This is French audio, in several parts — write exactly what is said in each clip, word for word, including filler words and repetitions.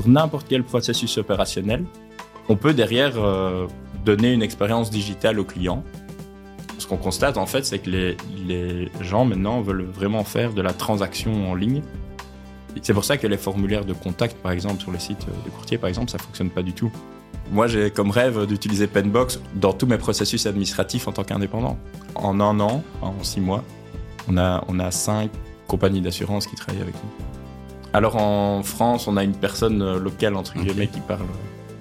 sur n'importe quel processus opérationnel, on peut derrière euh, donner une expérience digitale au client. Ce qu'on constate en fait, c'est que les, les gens maintenant veulent vraiment faire de la transaction en ligne. C'est pour ça que les formulaires de contact, par exemple, sur les sites de courtiers, par exemple, ça ne fonctionne pas du tout. Moi, j'ai comme rêve d'utiliser Penbox dans tous mes processus administratifs en tant qu'indépendant. En un an, en six mois, on a, on a cinq compagnies d'assurance qui travaillent avec nous. Alors en France, on a une personne locale, entre guillemets, qui parle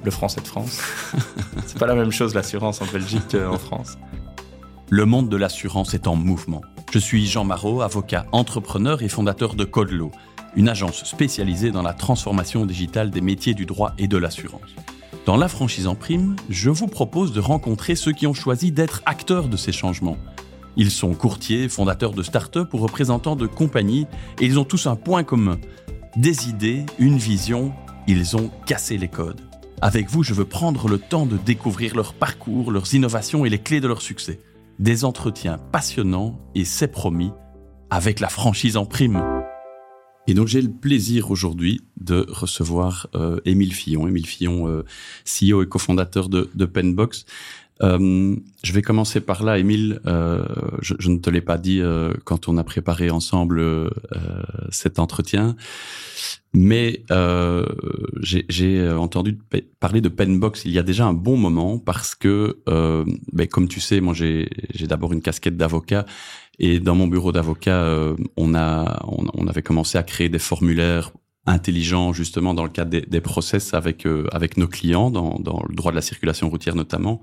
le français de France. C'est pas la même chose, l'assurance en Belgique qu'en France. Le monde de l'assurance est en mouvement. Je suis Jean Marot, avocat, entrepreneur et fondateur de Code Law, une agence spécialisée dans la transformation digitale des métiers du droit et de l'assurance. Dans la franchise en prime, je vous propose de rencontrer ceux qui ont choisi d'être acteurs de ces changements. Ils sont courtiers, fondateurs de start-up ou représentants de compagnies et ils ont tous un point commun. Des idées, une vision, ils ont cassé les codes. Avec vous, je veux prendre le temps de découvrir leur parcours, leurs innovations et les clés de leur succès. Des entretiens passionnants et c'est promis avec la franchise en prime. Et donc, j'ai le plaisir aujourd'hui de recevoir euh, Émile Fyon. Émile Fyon, euh, C E O et cofondateur de, de Penbox. Euh, je vais commencer par là, Émile. Euh, je, je ne te l'ai pas dit euh, quand on a préparé ensemble euh, cet entretien, mais euh, j'ai, j'ai entendu pe- parler de Penbox il y a déjà un bon moment parce que, euh, ben, comme tu sais, moi, j'ai, j'ai d'abord une casquette d'avocat. Et dans mon bureau d'avocat, euh, on a, on, on avait commencé à créer des formulaires intelligents, justement, dans le cadre des, des process avec, euh, avec nos clients, dans, dans le droit de la circulation routière notamment.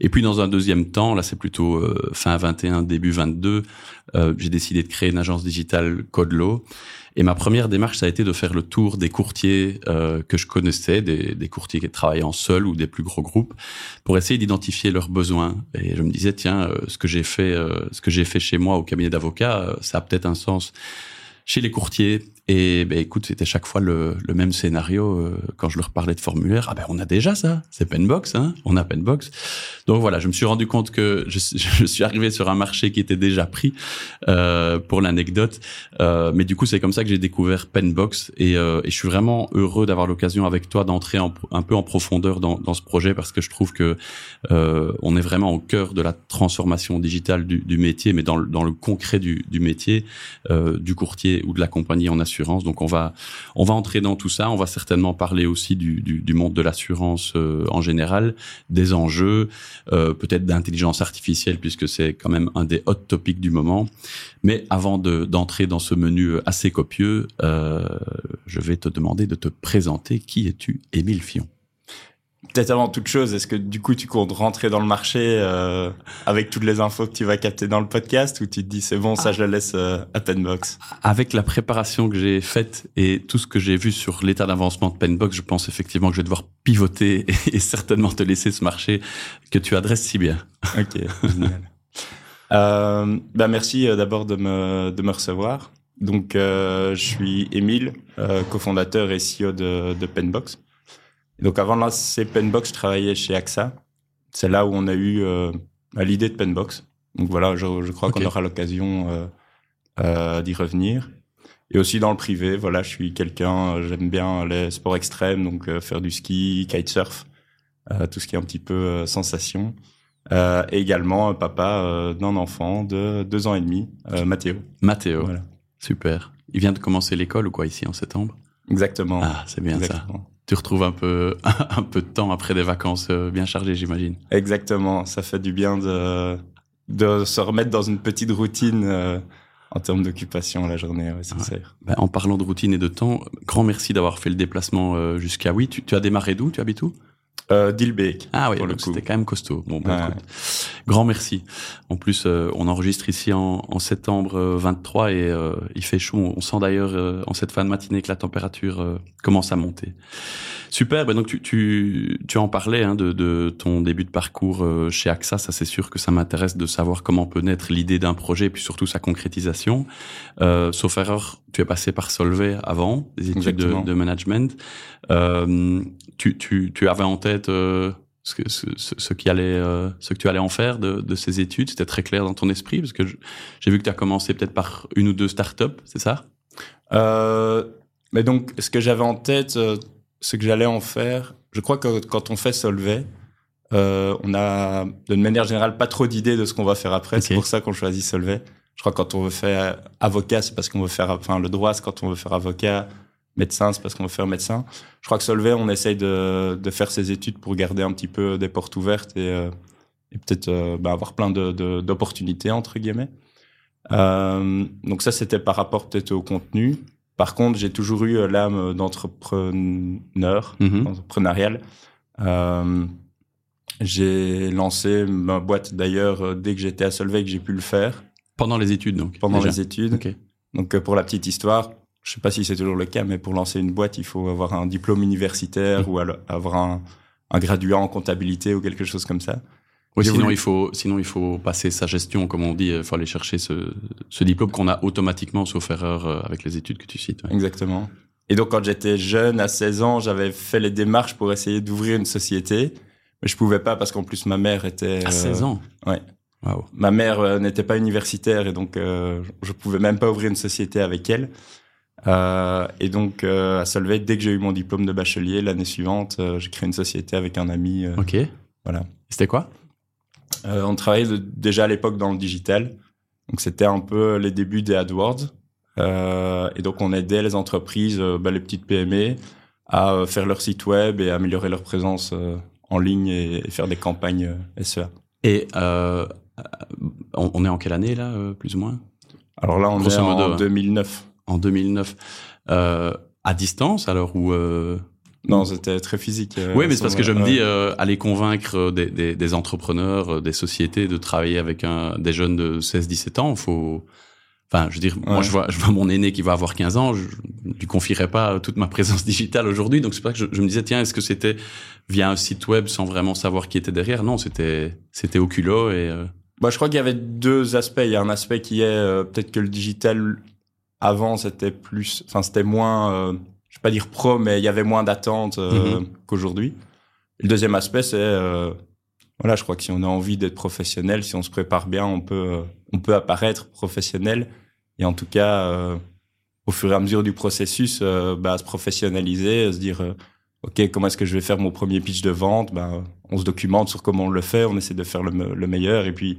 Et puis, dans un deuxième temps, là, c'est plutôt euh, fin vingt et un, début vingt-deux, euh, j'ai décidé de créer une agence digitale Code Law. Et ma première démarche, ça a été de faire le tour des courtiers euh, que je connaissais, des, des courtiers qui travaillaient en seul ou des plus gros groupes, pour essayer d'identifier leurs besoins. Et je me disais, tiens, euh, ce que j'ai fait, euh, ce que j'ai fait chez moi au cabinet d'avocats, euh, ça a peut-être un sens chez les courtiers. Et ben écoute, c'était chaque fois le, le même scénario euh, quand je leur parlais de formulaire. Ah ben on a déjà ça, c'est Penbox, hein, on a Penbox. Donc voilà, je me suis rendu compte que je, je suis arrivé sur un marché qui était déjà pris euh, pour l'anecdote. Euh, mais du coup, c'est comme ça que j'ai découvert Penbox et, euh, et je suis vraiment heureux d'avoir l'occasion avec toi d'entrer en, un peu en profondeur dans, dans ce projet parce que je trouve que euh, on est vraiment au cœur de la transformation digitale du, du métier, mais dans le, dans le concret du, du métier euh, du courtier ou de la compagnie en assurance. Donc, on va, on va entrer dans tout ça. On va certainement parler aussi du, du, du monde de l'assurance euh, en général, des enjeux, euh, peut-être d'intelligence artificielle, puisque c'est quand même un des hot topics du moment. Mais avant de, d'entrer dans ce menu assez copieux, euh, je vais te demander de te présenter. Qui es-tu, Émile Fyon ? Peut-être avant toute chose, est-ce que du coup, tu comptes rentrer dans le marché euh, avec toutes les infos que tu vas capter dans le podcast ou tu te dis, c'est bon, ça, je le laisse euh, à Penbox ? Avec la préparation que j'ai faite et tout ce que j'ai vu sur l'état d'avancement de Penbox, je pense effectivement que je vais devoir pivoter et, et certainement te laisser ce marché que tu adresses si bien. Ok, génial. euh, bah merci euh, d'abord de me, de me recevoir. Donc, euh, je suis Émile, euh, cofondateur et C E O de, de Penbox. Donc avant de lancer Penbox, je travaillais chez A X A. C'est là où on a eu euh, l'idée de Penbox. Donc voilà, je, je crois okay. qu'on aura l'occasion euh, euh, d'y revenir. Et aussi dans le privé, voilà, je suis quelqu'un, j'aime bien les sports extrêmes, donc euh, faire du ski, kitesurf, euh, tout ce qui est un petit peu euh, sensation. Euh, et également euh, papa euh, d'un enfant de deux ans et demi, euh, Mathéo. Mathéo, voilà. Super. Il vient de commencer l'école ou quoi ici en septembre ? Exactement. Ah, c'est bien Exactement. ça. Tu retrouves un peu, un peu de temps après des vacances bien chargées, j'imagine. Exactement. Ça fait du bien de, de se remettre dans une petite routine euh, en termes d'occupation la journée, ouais, sincère. Ouais. Ben, en parlant de routine et de temps, grand merci d'avoir fait le déplacement jusqu'à... Oui, tu, tu as démarré d'où ? Tu habites où ? Euh, Dilbeck. Ah oui, donc c'était quand même costaud. Bon, ben, ouais. Grand merci. En plus, euh, on enregistre ici en, en septembre euh, vingt-trois et euh, il fait chaud. On sent d'ailleurs euh, en cette fin de matinée que la température euh, commence à monter. Super. Ben donc tu tu tu en parlais hein, de de ton début de parcours euh, chez A X A. Ça, c'est sûr que ça m'intéresse de savoir comment peut naître l'idée d'un projet et puis surtout sa concrétisation. Euh, sauf erreur, tu es passé par Solvay avant, des études de, de management. Euh, tu tu tu avais en tête Euh, ce, que, ce, ce, qui allait, euh, ce que tu allais en faire de, de ces études, c'était très clair dans ton esprit parce que je, j'ai vu que tu as commencé peut-être par une ou deux startups, c'est ça ? euh, Mais donc, ce que j'avais en tête, euh, ce que j'allais en faire, je crois que quand on fait Solvay, euh, on a de manière générale pas trop d'idées de ce qu'on va faire après. Okay. C'est pour ça qu'on choisit Solvay. Je crois que quand on veut faire avocat, c'est parce qu'on veut faire... Enfin, le droit, c'est quand on veut faire avocat. Médecin, c'est parce qu'on veut faire médecin. Je crois que Solvay, on essaye de, de faire ses études pour garder un petit peu des portes ouvertes et, euh, et peut-être euh, bah, avoir plein de, de, d'opportunités, entre guillemets. Euh, donc ça, c'était par rapport peut-être au contenu. Par contre, j'ai toujours eu l'âme d'entrepreneur, mmh. entrepreneurial. Euh, j'ai lancé ma boîte, d'ailleurs, dès que j'étais à Solvay, que j'ai pu le faire. Pendant les études, donc Pendant déjà. les études. Okay. Donc, pour la petite histoire, je ne sais pas si c'est toujours le cas, mais pour lancer une boîte, il faut avoir un diplôme universitaire mmh. ou avoir un, un graduat en comptabilité ou quelque chose comme ça. Oui, sinon, voulu... il faut, sinon, il faut passer sa gestion, comme on dit. Il faut aller chercher ce, ce diplôme qu'on a automatiquement, sauf erreur, avec les études que tu cites. Ouais. Exactement. Et donc, quand j'étais jeune, à seize ans, j'avais fait les démarches pour essayer d'ouvrir une société. Mais je ne pouvais pas parce qu'en plus, ma mère était... À seize ans euh, ouais. Wow. Ma mère euh, n'était pas universitaire et donc euh, je pouvais même pas ouvrir une société avec elle. Euh, et donc euh, à Solvay, dès que j'ai eu mon diplôme de bachelier, l'année suivante, euh, j'ai créé une société avec un ami. Euh, ok. Voilà. C'était quoi ? euh, On travaillait de, déjà à l'époque dans le digital. Donc c'était un peu les débuts des AdWords. Euh, et donc on aidait les entreprises, euh, bah, les petites P M E, à euh, faire leur site web et à améliorer leur présence euh, en ligne et, et faire des campagnes euh, S E A. Et... Euh... On est en quelle année, là, plus ou moins ? Alors là, on Grosso est modo, en deux mille neuf. En deux mille neuf. Euh, à distance, alors ou euh... Non, c'était très physique. Euh, oui, mais c'est parce que je me dis, euh, aller convaincre des, des, des entrepreneurs, des sociétés de travailler avec un, des jeunes de seize dix-sept ans, il faut... Enfin, je veux dire, ouais. moi, je vois, je vois mon aîné qui va avoir quinze ans, je ne lui confierais pas toute ma présence digitale aujourd'hui. Donc, c'est pas que je, je me disais, tiens, est-ce que c'était via un site web sans vraiment savoir qui était derrière ? Non, c'était, c'était au culot et... Euh... Bah, je crois qu'il y avait deux aspects. Il y a un aspect qui est euh, peut-être que le digital avant c'était plus, enfin c'était moins, euh, je vais pas dire pro, mais il y avait moins d'attentes euh, mm-hmm. qu'aujourd'hui. Et le deuxième aspect, c'est euh, voilà, je crois que si on a envie d'être professionnel, si on se prépare bien, on peut, euh, on peut apparaître professionnel et en tout cas euh, au fur et à mesure du processus, euh, bah se professionnaliser, se dire euh, ok, comment est-ce que je vais faire mon premier pitch de vente ? Ben, on se documente sur comment on le fait, on essaie de faire le, me- le meilleur, et puis,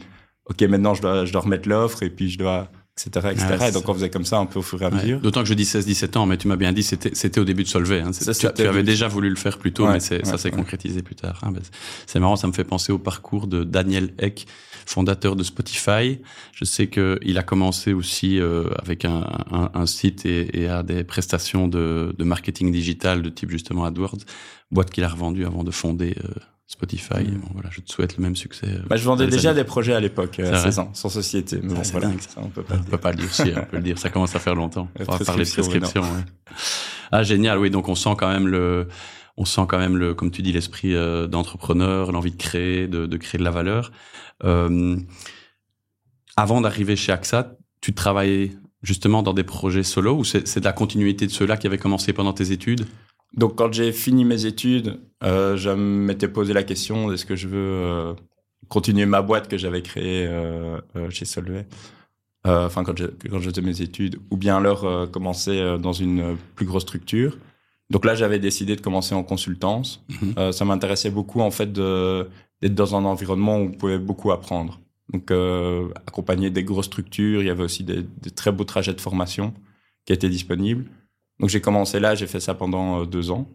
ok, maintenant, je dois, je dois remettre l'offre, et puis je dois, et cetera, et cetera. Ah, et donc, on faisait comme ça un peu au fur et à mesure. Ouais. D'autant que je dis seize dix-sept ans, mais tu m'as bien dit, c'était, c'était au début de Solvay. Hein. Ça, tu, tu avais déjà voulu le faire plus tôt, ouais, mais c'est, ouais, ça s'est ouais. concrétisé plus tard. Hein. Ben, c'est marrant, ça me fait penser au parcours de Daniel Ek, fondateur de Spotify. Je sais qu'il a commencé aussi euh, avec un, un, un site et, et à des prestations de, de marketing digital de type justement AdWords, boîte qu'il a revendue avant de fonder euh, Spotify. Mmh. Bon, voilà, je te souhaite le même succès. Bah, je vendais déjà années. des projets à l'époque, euh, à seize ans, sans société. Mais bon, c'est voilà, dingue. Ça, on peut pas le dire. On peut pas le dire, si, on peut le dire. Ça commence à faire longtemps. On va parler de prescription. Ouais. Ah, génial. Oui, donc on sent quand même le... On sent quand même, le, comme tu dis, l'esprit euh, d'entrepreneur, l'envie de créer, de, de créer de la valeur. Euh, avant d'arriver chez AXA, tu travaillais justement dans des projets solo ou c'est, c'est de la continuité de ceux-là qui avaient commencé pendant tes études ? Donc, quand j'ai fini mes études, euh, je m'étais posé la question, est-ce que je veux euh, continuer ma boîte que j'avais créée euh, euh, chez Solvay ? Enfin, euh, quand, quand j'étais mes études, ou bien alors euh, commencer euh, dans une plus grosse structure. Donc là, j'avais décidé de commencer en consultance. Mmh. Euh, ça m'intéressait beaucoup, en fait, de, d'être dans un environnement où on pouvait beaucoup apprendre. Donc, euh, accompagner des grosses structures. Il y avait aussi des, des très beaux trajets de formation qui étaient disponibles. Donc, j'ai commencé là. J'ai fait ça pendant euh, deux ans.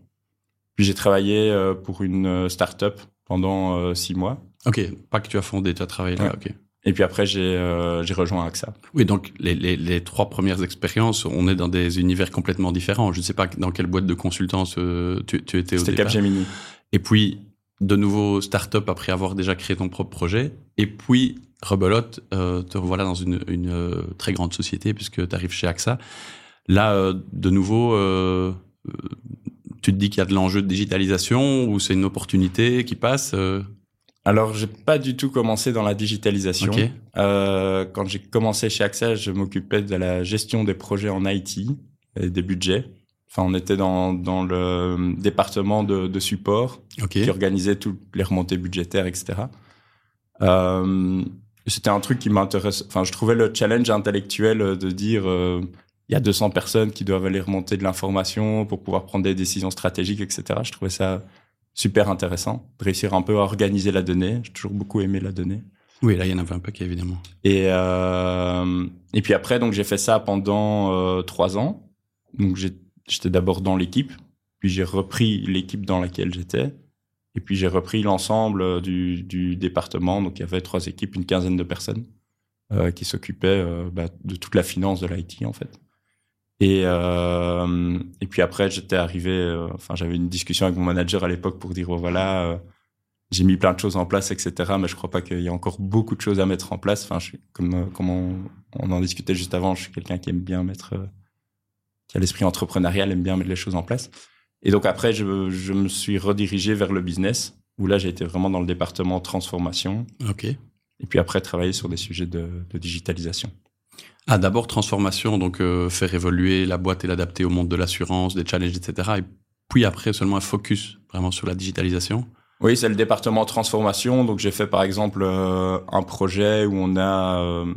Puis, j'ai travaillé euh, pour une start-up pendant euh, six mois. OK. Pas que tu as fondé, tu as travaillé là. Ouais. OK. Et puis après, j'ai, euh, j'ai rejoint AXA. Oui, donc les, les, les trois premières expériences, on est dans des univers complètement différents. Je ne sais pas dans quelle boîte de consultance euh, tu, tu étais au départ. C'était Capgemini. Et puis, de nouveau, start-up après avoir déjà créé ton propre projet. Et puis, rebelote, euh, te revoilà dans une, une euh, très grande société puisque tu arrives chez AXA. Là, euh, de nouveau, euh, tu te dis qu'il y a de l'enjeu de digitalisation ou c'est une opportunité qui passe euh Alors, j'ai pas du tout commencé dans la digitalisation. Okay. Euh, quand j'ai commencé chez AXA, je m'occupais de la gestion des projets en I T et des budgets. Enfin, on était dans, dans le département de, de support okay. qui organisait toutes les remontées budgétaires, et cetera. Euh, c'était un truc qui m'intéressait. Enfin, je trouvais le challenge intellectuel de dire euh, il y a deux cents personnes qui doivent aller remonter de l'information pour pouvoir prendre des décisions stratégiques, et cetera. Je trouvais ça super intéressant, de réussir un peu à organiser la donnée. J'ai toujours beaucoup aimé la donnée. Oui, là, il y en avait un paquet, évidemment. Et, euh, et puis après, donc, j'ai fait ça pendant euh, trois ans. Donc, j'ai, j'étais d'abord dans l'équipe, puis j'ai repris l'équipe dans laquelle j'étais. Et puis, j'ai repris l'ensemble du, du département. Donc, il y avait trois équipes, une quinzaine de personnes euh, qui s'occupaient euh, bah, de toute la finance de l'I T, en fait. Et, euh, et puis après, j'étais arrivé... Euh, enfin, j'avais une discussion avec mon manager à l'époque pour dire, oh, voilà... Euh, J'ai mis plein de choses en place, et cetera. Mais je crois pas qu'il y a encore beaucoup de choses à mettre en place. Enfin, je suis, comme, comme on, on en discutait juste avant, je suis quelqu'un qui aime bien mettre, euh, qui a l'esprit entrepreneurial, aime bien mettre les choses en place. Et donc après, je, je me suis redirigé vers le business, où là, j'ai été vraiment dans le département transformation. Ok. Et puis après, travailler sur des sujets de, de digitalisation. Ah, d'abord transformation, donc euh, faire évoluer la boîte et l'adapter au monde de l'assurance, des challenges, et cetera. Et puis après, seulement un focus vraiment sur la digitalisation. Oui, c'est le département transformation. Donc, j'ai fait, par exemple, euh, un projet où on a euh,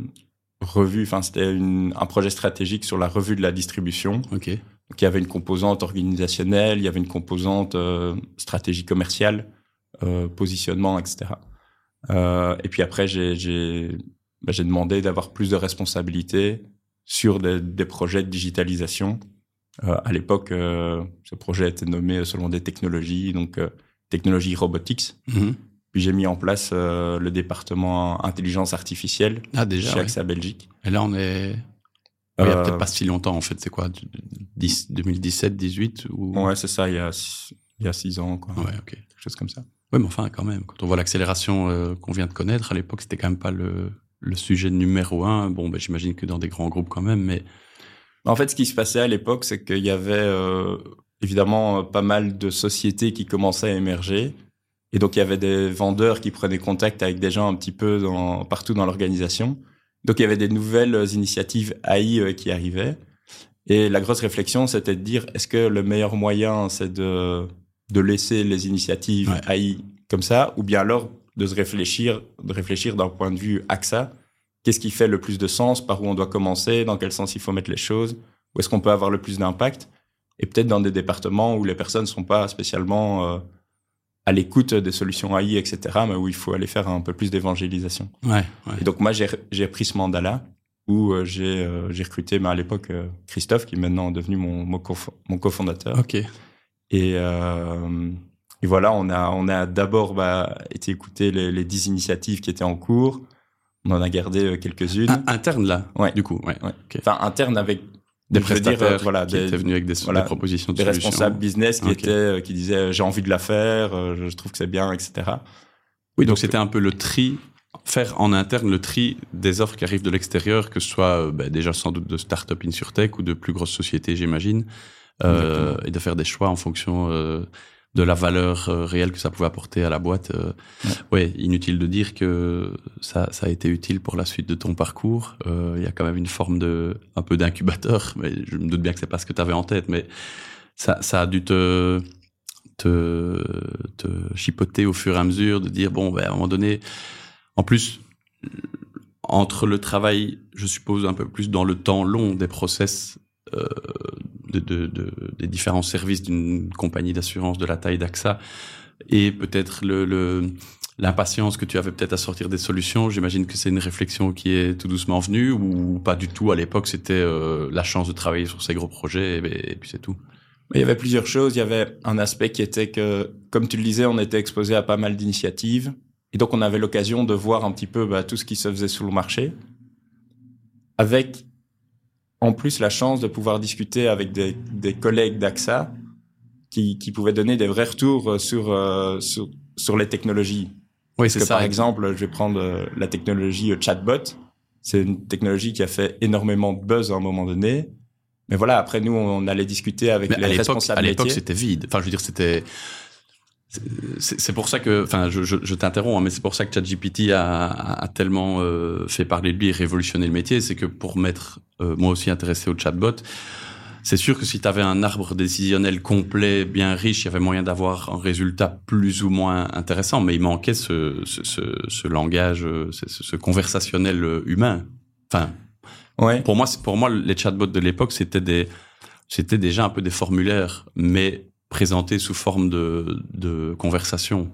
revu, enfin, c'était une, un projet stratégique sur la revue de la distribution. OK. Donc, il y avait une composante organisationnelle, il y avait une composante euh, stratégie commerciale, euh, positionnement, et cetera. Euh, et puis après, j'ai, j'ai, ben, j'ai demandé d'avoir plus de responsabilités sur des, des projets de digitalisation. Euh, à l'époque, euh, ce projet était nommé selon des technologies, donc... Euh, technologie robotics. Mm-hmm. Puis j'ai mis en place euh, le département intelligence artificielle ah, déjà, chez A X A ouais. Belgique. Et là, on est... Il n'y a euh... peut-être pas si longtemps, en fait. C'est quoi dix, deux mille dix-sept, dix-huit ou... Ouais, c'est ça. Il y a six, il y a six ans, quoi. Ouais, ok. Quelque chose comme ça. Oui, mais enfin, quand même. Quand on voit l'accélération euh, qu'on vient de connaître, à l'époque, c'était quand même pas le, le sujet numéro un. Bon, ben, j'imagine que dans des grands groupes, quand même, mais... En fait, ce qui se passait à l'époque, c'est qu'il y avait... Euh... évidemment, pas mal de sociétés qui commençaient à émerger. Et donc, il y avait des vendeurs qui prenaient contact avec des gens un petit peu dans, partout dans l'organisation. Donc, il y avait des nouvelles initiatives A I qui arrivaient. Et la grosse réflexion, c'était de dire, est-ce que le meilleur moyen, c'est de, de laisser les initiatives ouais. A I comme ça, ou bien alors de se réfléchir, de réfléchir d'un point de vue A X A, qu'est-ce qui fait le plus de sens, par où on doit commencer, dans quel sens il faut mettre les choses, où est-ce qu'on peut avoir le plus d'impact ? Et peut-être dans des départements où les personnes ne sont pas spécialement euh, à l'écoute des solutions A I, et cetera, mais où il faut aller faire un peu plus d'évangélisation. Ouais, ouais. Et donc, moi, j'ai, j'ai pris ce mandat-là où euh, j'ai, euh, j'ai recruté, mais à l'époque, euh, Christophe, qui est maintenant devenu mon, mon, cof- mon cofondateur. Okay. Et, euh, et voilà, on a, on a d'abord bah, été écouter les, les dix initiatives qui étaient en cours. On en a gardé quelques-unes. Ah, interne, là, ouais. du coup. Ouais. Ouais. Okay. Enfin, interne avec... Des prestataires dire, euh, voilà, qui des, étaient venus avec des, voilà, des propositions de des solutions. Des responsables business qui, okay. étaient, euh, qui disaient « j'ai envie de la faire, euh, je trouve que c'est bien, et cetera » Oui, donc, donc c'était euh, un peu le tri, faire en interne le tri des offres qui arrivent de l'extérieur, que ce soit euh, bah, déjà sans doute de start-up insurtech ou de plus grosses sociétés, j'imagine, euh, et de faire des choix en fonction euh, de la valeur euh, réelle que ça pouvait apporter à la boîte. Euh, ouais. ouais, inutile de dire que ça, ça a été utile pour la suite de ton parcours. Il euh, y a quand même une forme de, un peu d'incubateur, mais je me doute bien que c'est pas ce que tu avais en tête, mais ça, ça a dû te, te, te chipoter au fur et à mesure de dire, bon, ben, à un moment donné, en plus, entre le travail, je suppose, un peu plus dans le temps long des process, euh, De, de, de, des différents services d'une compagnie d'assurance de la taille d'A X A et peut-être le, le, l'impatience que tu avais peut-être à sortir des solutions. J'imagine que c'est une réflexion qui est tout doucement venue ou pas du tout. À l'époque, c'était euh, la chance de travailler sur ces gros projets et, et puis c'est tout. Il y avait plusieurs choses. Il y avait un aspect qui était que, comme tu le disais, on était exposé à pas mal d'initiatives et donc on avait l'occasion de voir un petit peu bah, tout ce qui se faisait sur le marché avec... En plus, la chance de pouvoir discuter avec des, des collègues d'A X A qui, qui pouvaient donner des vrais retours sur, euh, sur, sur les technologies. Oui, Parce c'est que, ça. Par exemple, je vais prendre la technologie chatbot. C'est une technologie qui a fait énormément de buzz à un moment donné. Mais voilà, après, nous, on allait discuter avec Mais les responsables métiers. À l'époque, c'était vide. Enfin, je veux dire, c'était... C'est, c'est pour ça que, enfin, je, je, je t'interromps, hein, mais c'est pour ça que ChatGPT a, a, a tellement euh, fait parler de lui et révolutionné le métier. C'est que pour m'être euh, moi aussi intéressé au chatbot, c'est sûr que si tu avais un arbre décisionnel complet, bien riche, il y avait moyen d'avoir un résultat plus ou moins intéressant. Mais il manquait ce, ce, ce, ce langage, ce, ce conversationnel humain. Enfin, Ouais. Pour moi, c'est, pour moi, les chatbots de l'époque, c'était des, c'était déjà un peu des formulaires, mais présentés sous forme de, de conversation.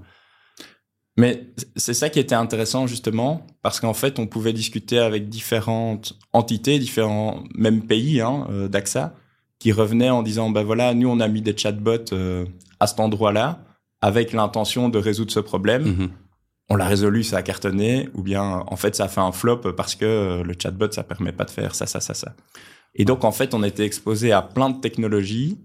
Mais c'est ça qui était intéressant, justement, parce qu'en fait, on pouvait discuter avec différentes entités, différents, même pays, hein, euh, d'A X A, qui revenaient en disant, ben bah voilà, nous, on a mis des chatbots euh, à cet endroit-là, avec l'intention de résoudre ce problème. Mm-hmm. On l'a résolu, ça a cartonné, ou bien, en fait, ça a fait un flop parce que euh, le chatbot, ça permet pas de faire ça, ça, ça, ça. Et donc, en fait, on était exposé à plein de technologies,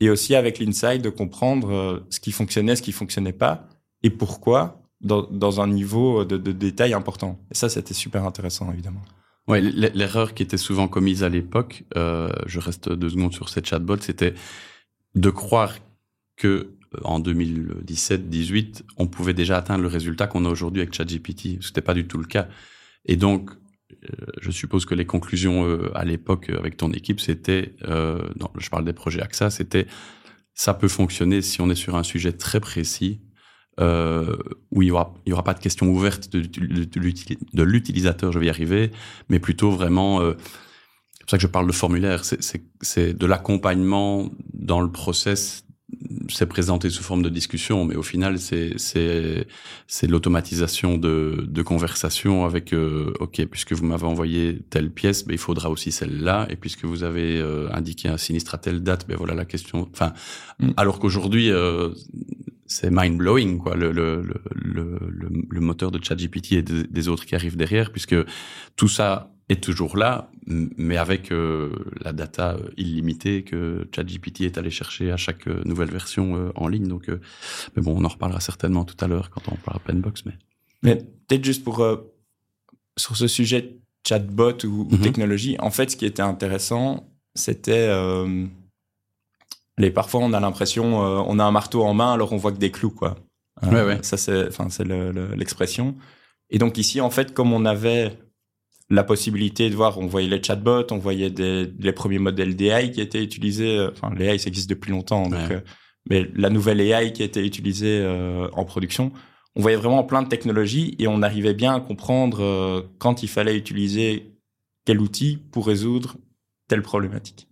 et aussi avec l'insight de comprendre euh, ce qui fonctionnait, ce qui fonctionnait pas, et pourquoi. Dans, dans un niveau de, de détail important. Et ça, c'était super intéressant, évidemment. Oui, l'erreur qui était souvent commise à l'époque, euh, je reste deux secondes sur ces chatbots, c'était de croire qu'en deux mille dix-sept dix-huit, on pouvait déjà atteindre le résultat qu'on a aujourd'hui avec ChatGPT. Ce n'était pas du tout le cas. Et donc, euh, je suppose que les conclusions euh, à l'époque avec ton équipe, c'était, euh, non, je parle des projets A X A, c'était ça peut fonctionner si on est sur un sujet très précis, Euh, où il y aura, il y aura pas de questions ouvertes de, de, de, de l'utilisateur, je vais y arriver, mais plutôt vraiment, euh, c'est pour ça que je parle de formulaire, c'est, c'est, c'est de l'accompagnement dans le process, c'est présenté sous forme de discussion, mais au final, c'est, c'est, c'est l'automatisation de, de conversation avec, euh, ok, puisque vous m'avez envoyé telle pièce, ben, il faudra aussi celle-là, et puisque vous avez euh, indiqué un sinistre à telle date, ben voilà la question, enfin, mm. alors qu'aujourd'hui, euh, c'est mind-blowing, quoi, le, le, le, le, le moteur de ChatGPT et des, des autres qui arrivent derrière, puisque tout ça est toujours là, mais avec euh, la data illimitée que ChatGPT est allé chercher à chaque nouvelle version euh, en ligne. Donc, euh, mais bon, on en reparlera certainement tout à l'heure quand on parlera Penbox. Mais, mais peut-être juste pour, euh, sur ce sujet chatbot ou, ou mm-hmm. technologie, en fait, ce qui était intéressant, c'était... Euh, Les, parfois, on a l'impression, euh, on a un marteau en main, alors on voit que des clous, quoi. Euh, ouais, ouais. Ça, c'est, enfin, c'est le, le, l'expression. Et donc ici, en fait, comme on avait la possibilité de voir, on voyait les chatbots, on voyait des, les premiers modèles d'A I qui étaient utilisés. Enfin, l'A I, ça existe depuis longtemps, donc, ouais. euh, mais la nouvelle A I qui était utilisée euh, en production, on voyait vraiment plein de technologies et on arrivait bien à comprendre euh, quand il fallait utiliser quel outil pour résoudre telle problématique.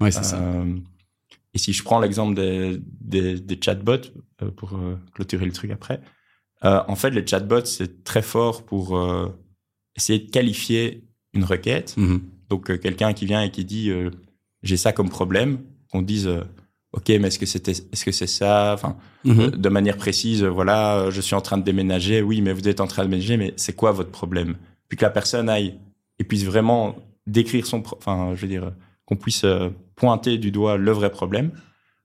Ouais, c'est euh, ça. Et si je prends l'exemple des, des, des chatbots, euh, pour euh, clôturer le truc après, euh, en fait, les chatbots, c'est très fort pour euh, essayer de qualifier une requête. Mm-hmm. Donc, euh, quelqu'un qui vient et qui dit euh, « j'ai ça comme problème », qu'on dise euh, « ok, mais est-ce que, c'était, est-ce que c'est ça ?» enfin, mm-hmm. euh, de manière précise, euh, « voilà, euh, je suis en train de déménager, oui, mais vous êtes en train de déménager, mais c'est quoi votre problème ?» Puis que la personne aille et puisse vraiment décrire son... Pro- enfin, je veux dire... qu'on puisse pointer du doigt le vrai problème.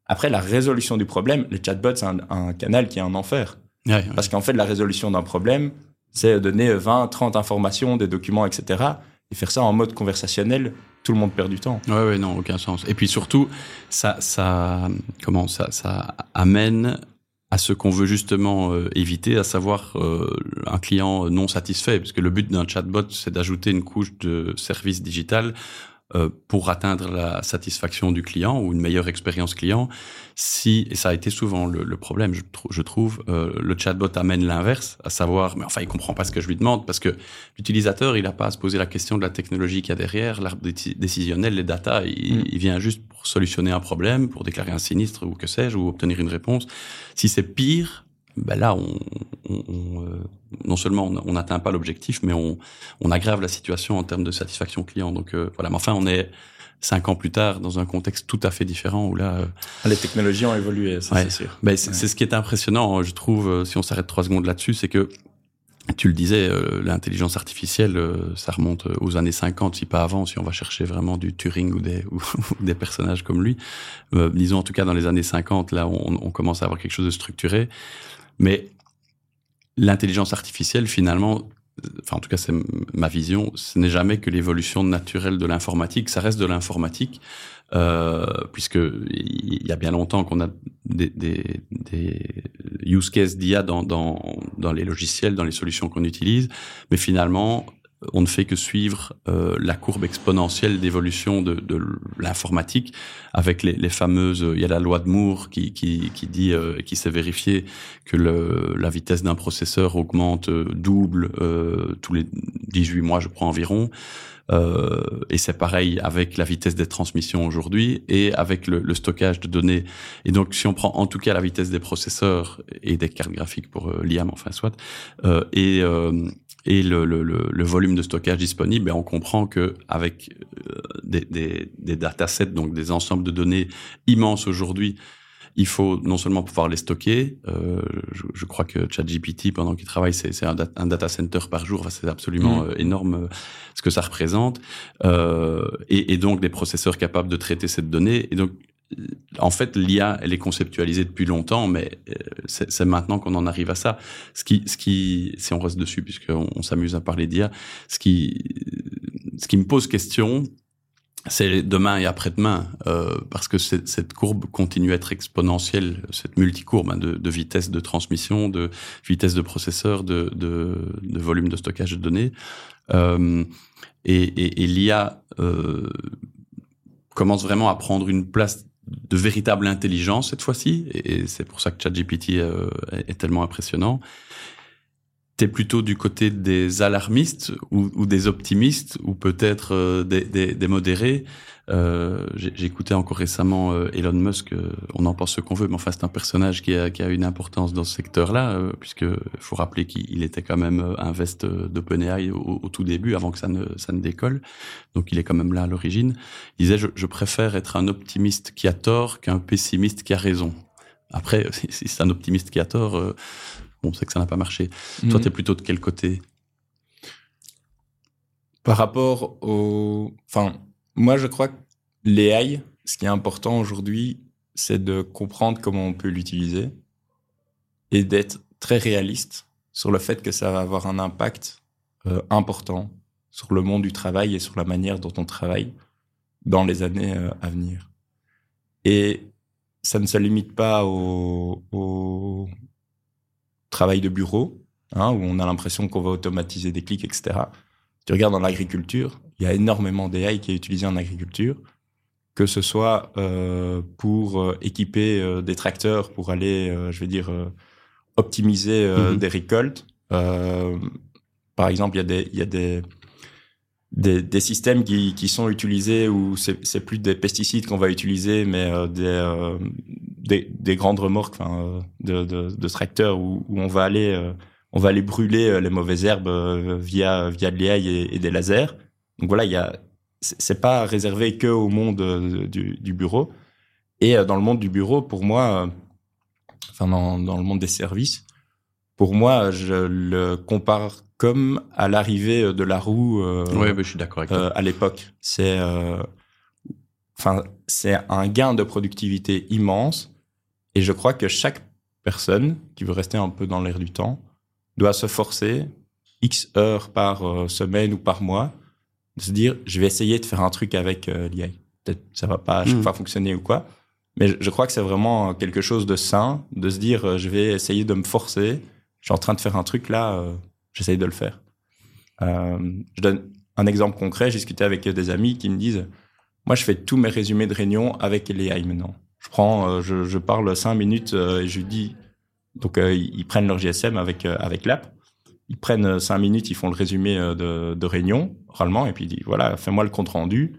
Après, la résolution du problème, les chatbots, c'est un, un canal qui est un enfer. Ouais, ouais. Parce qu'en fait, la résolution d'un problème, c'est donner vingt, trente informations, des documents, et cetera. Et faire ça en mode conversationnel, tout le monde perd du temps. Oui, oui, non, aucun sens. Et puis surtout, ça, ça, comment, ça, ça amène à ce qu'on veut justement euh, éviter, à savoir euh, un client non satisfait. Parce que le but d'un chatbot, c'est d'ajouter une couche de service digital Euh, pour atteindre la satisfaction du client ou une meilleure expérience client. Si, et ça a été souvent le, le problème, je, tr- je trouve, euh, le chatbot amène l'inverse, à savoir, mais enfin, il comprend pas ce que je lui demande, parce que l'utilisateur, il a pas à se poser la question de la technologie qu'il y a derrière, l'arbre dé- décisionnel, les data, il, mm. il vient juste pour solutionner un problème, pour déclarer un sinistre ou que sais-je, ou obtenir une réponse. Si c'est pire, ben là, on, on, on, euh, non seulement on n'atteint pas l'objectif, mais on, on aggrave la situation en termes de satisfaction client. Donc euh, voilà. Mais enfin, on est cinq ans plus tard dans un contexte tout à fait différent où là, euh... les technologies ont évolué, ça, ouais. c'est sûr. Ben c'est, ouais. c'est ce qui est impressionnant, je trouve. Si on s'arrête trois secondes là-dessus, c'est que tu le disais, euh, l'intelligence artificielle, euh, ça remonte aux années cinquante, si pas avant, si on va chercher vraiment du Turing ou des ou des personnages comme lui. Euh, disons en tout cas dans les années cinquante, là, on, on commence à avoir quelque chose de structuré. Mais l'intelligence artificielle, finalement, enfin en tout cas c'est ma vision, ce n'est jamais que l'évolution naturelle de l'informatique, ça reste de l'informatique, euh, puisque il y a bien longtemps qu'on a des, des, des use cases d'I A dans, dans, dans les logiciels, dans les solutions qu'on utilise, mais finalement on ne fait que suivre euh, la courbe exponentielle d'évolution de, de l'informatique avec les, les fameuses. Il y a la loi de Moore qui qui, qui dit euh, qui s'est vérifiée que le, la vitesse d'un processeur augmente euh, double euh, tous les dix-huit mois, je crois environ. Euh, et c'est pareil avec la vitesse des transmissions aujourd'hui et avec le, le stockage de données. Et donc, si on prend en tout cas la vitesse des processeurs et des cartes graphiques pour euh, l'I A M, enfin soit, euh, et euh, et le, le, le volume de stockage disponible, et on comprend que avec euh, des, des, des datasets, donc des ensembles de données immenses aujourd'hui, il faut non seulement pouvoir les stocker. Euh, je, je crois que ChatGPT, pendant qu'il travaille, c'est, c'est un, dat- un data center par jour. Enfin, c'est absolument mmh. euh, énorme euh, ce que ça représente. Euh, et, et donc des processeurs capables de traiter cette donnée. Et donc, en fait, l'I A, elle est conceptualisée depuis longtemps, mais c'est, c'est maintenant qu'on en arrive à ça. Ce qui, ce qui, si on reste dessus, puisqu'on on s'amuse à parler d'I A, ce qui, ce qui me pose question, c'est demain et après-demain, euh, parce que cette, cette courbe continue à être exponentielle, cette multicourbe hein, de, de vitesse de transmission, de vitesse de processeur, de, de, de volume de stockage de données, euh, et, et, et l'I A euh, commence vraiment à prendre une place de véritable intelligence cette fois-ci, et c'est pour ça que ChatGPT euh, est tellement impressionnant. T'es plutôt du côté des alarmistes ou, ou des optimistes ou peut-être euh, des, des, des modérés. Euh, j'ai, j'écoutais encore récemment euh, Elon Musk. Euh, on en pense ce qu'on veut, mais enfin c'est un personnage qui a, qui a une importance dans ce secteur-là, euh, puisque faut rappeler qu'il était quand même invest d'OpenAI au, au tout début, avant que ça ne ça ne décolle. Donc il est quand même là à l'origine. Il disait je, je préfère être un optimiste qui a tort qu'un pessimiste qui a raison. Après si c'est un optimiste qui a tort. Euh, On sait que ça n'a pas marché. Mmh. Toi, t'es plutôt de quel côté ? Par rapport au... Enfin, moi, je crois que l'A I, ce qui est important aujourd'hui, c'est de comprendre comment on peut l'utiliser et d'être très réaliste sur le fait que ça va avoir un impact euh, important sur le monde du travail et sur la manière dont on travaille dans les années euh, à venir. Et ça ne se limite pas au... au... travail de bureau, hein, où on a l'impression qu'on va automatiser des clics, et cetera. Tu regardes dans l'agriculture, il y a énormément d'A I qui est utilisé en agriculture, que ce soit euh, pour euh, équiper euh, des tracteurs, pour aller, euh, je vais dire, euh, optimiser euh, mm-hmm. des récoltes. Euh, par exemple, il y a des, il y a des, des, des systèmes qui, qui sont utilisés où c'est, c'est plus des pesticides qu'on va utiliser, mais euh, des... Euh, Des, des grandes remorques euh, de, de, de tracteurs où, où on va aller, euh, on va aller brûler euh, les mauvaises herbes euh, via, via de l'A I et, et des lasers. Donc voilà, y a, c'est, c'est pas réservé que au monde euh, du, du bureau. Et euh, dans le monde du bureau, pour moi, euh, enfin dans, dans le monde des services, pour moi, je le compare comme à l'arrivée de la roue euh, ouais, mais je suis d'accord avec toi. Euh, à l'époque. C'est, euh, enfin, c'est un gain de productivité immense. Et je crois que chaque personne qui veut rester un peu dans l'air du temps doit se forcer X heures par euh, semaine ou par mois de se dire, je vais essayer de faire un truc avec euh, l'I A. Peut-être que ça ne va pas à chaque mmh. fois fonctionner ou quoi. Mais je, je crois que c'est vraiment quelque chose de sain de se dire, euh, je vais essayer de me forcer. Je suis en train de faire un truc là, euh, j'essaye de le faire. Euh, je donne un exemple concret. J'ai discuté avec des amis qui me disent, moi, je fais tous mes résumés de réunion avec l'A I maintenant. Je prends, euh, je, je parle cinq minutes euh, et je dis, donc euh, ils prennent leur G S M avec euh, avec l'app, ils prennent cinq minutes, ils font le résumé euh, de, de réunion oralement et puis ils disent voilà, fais-moi le compte rendu,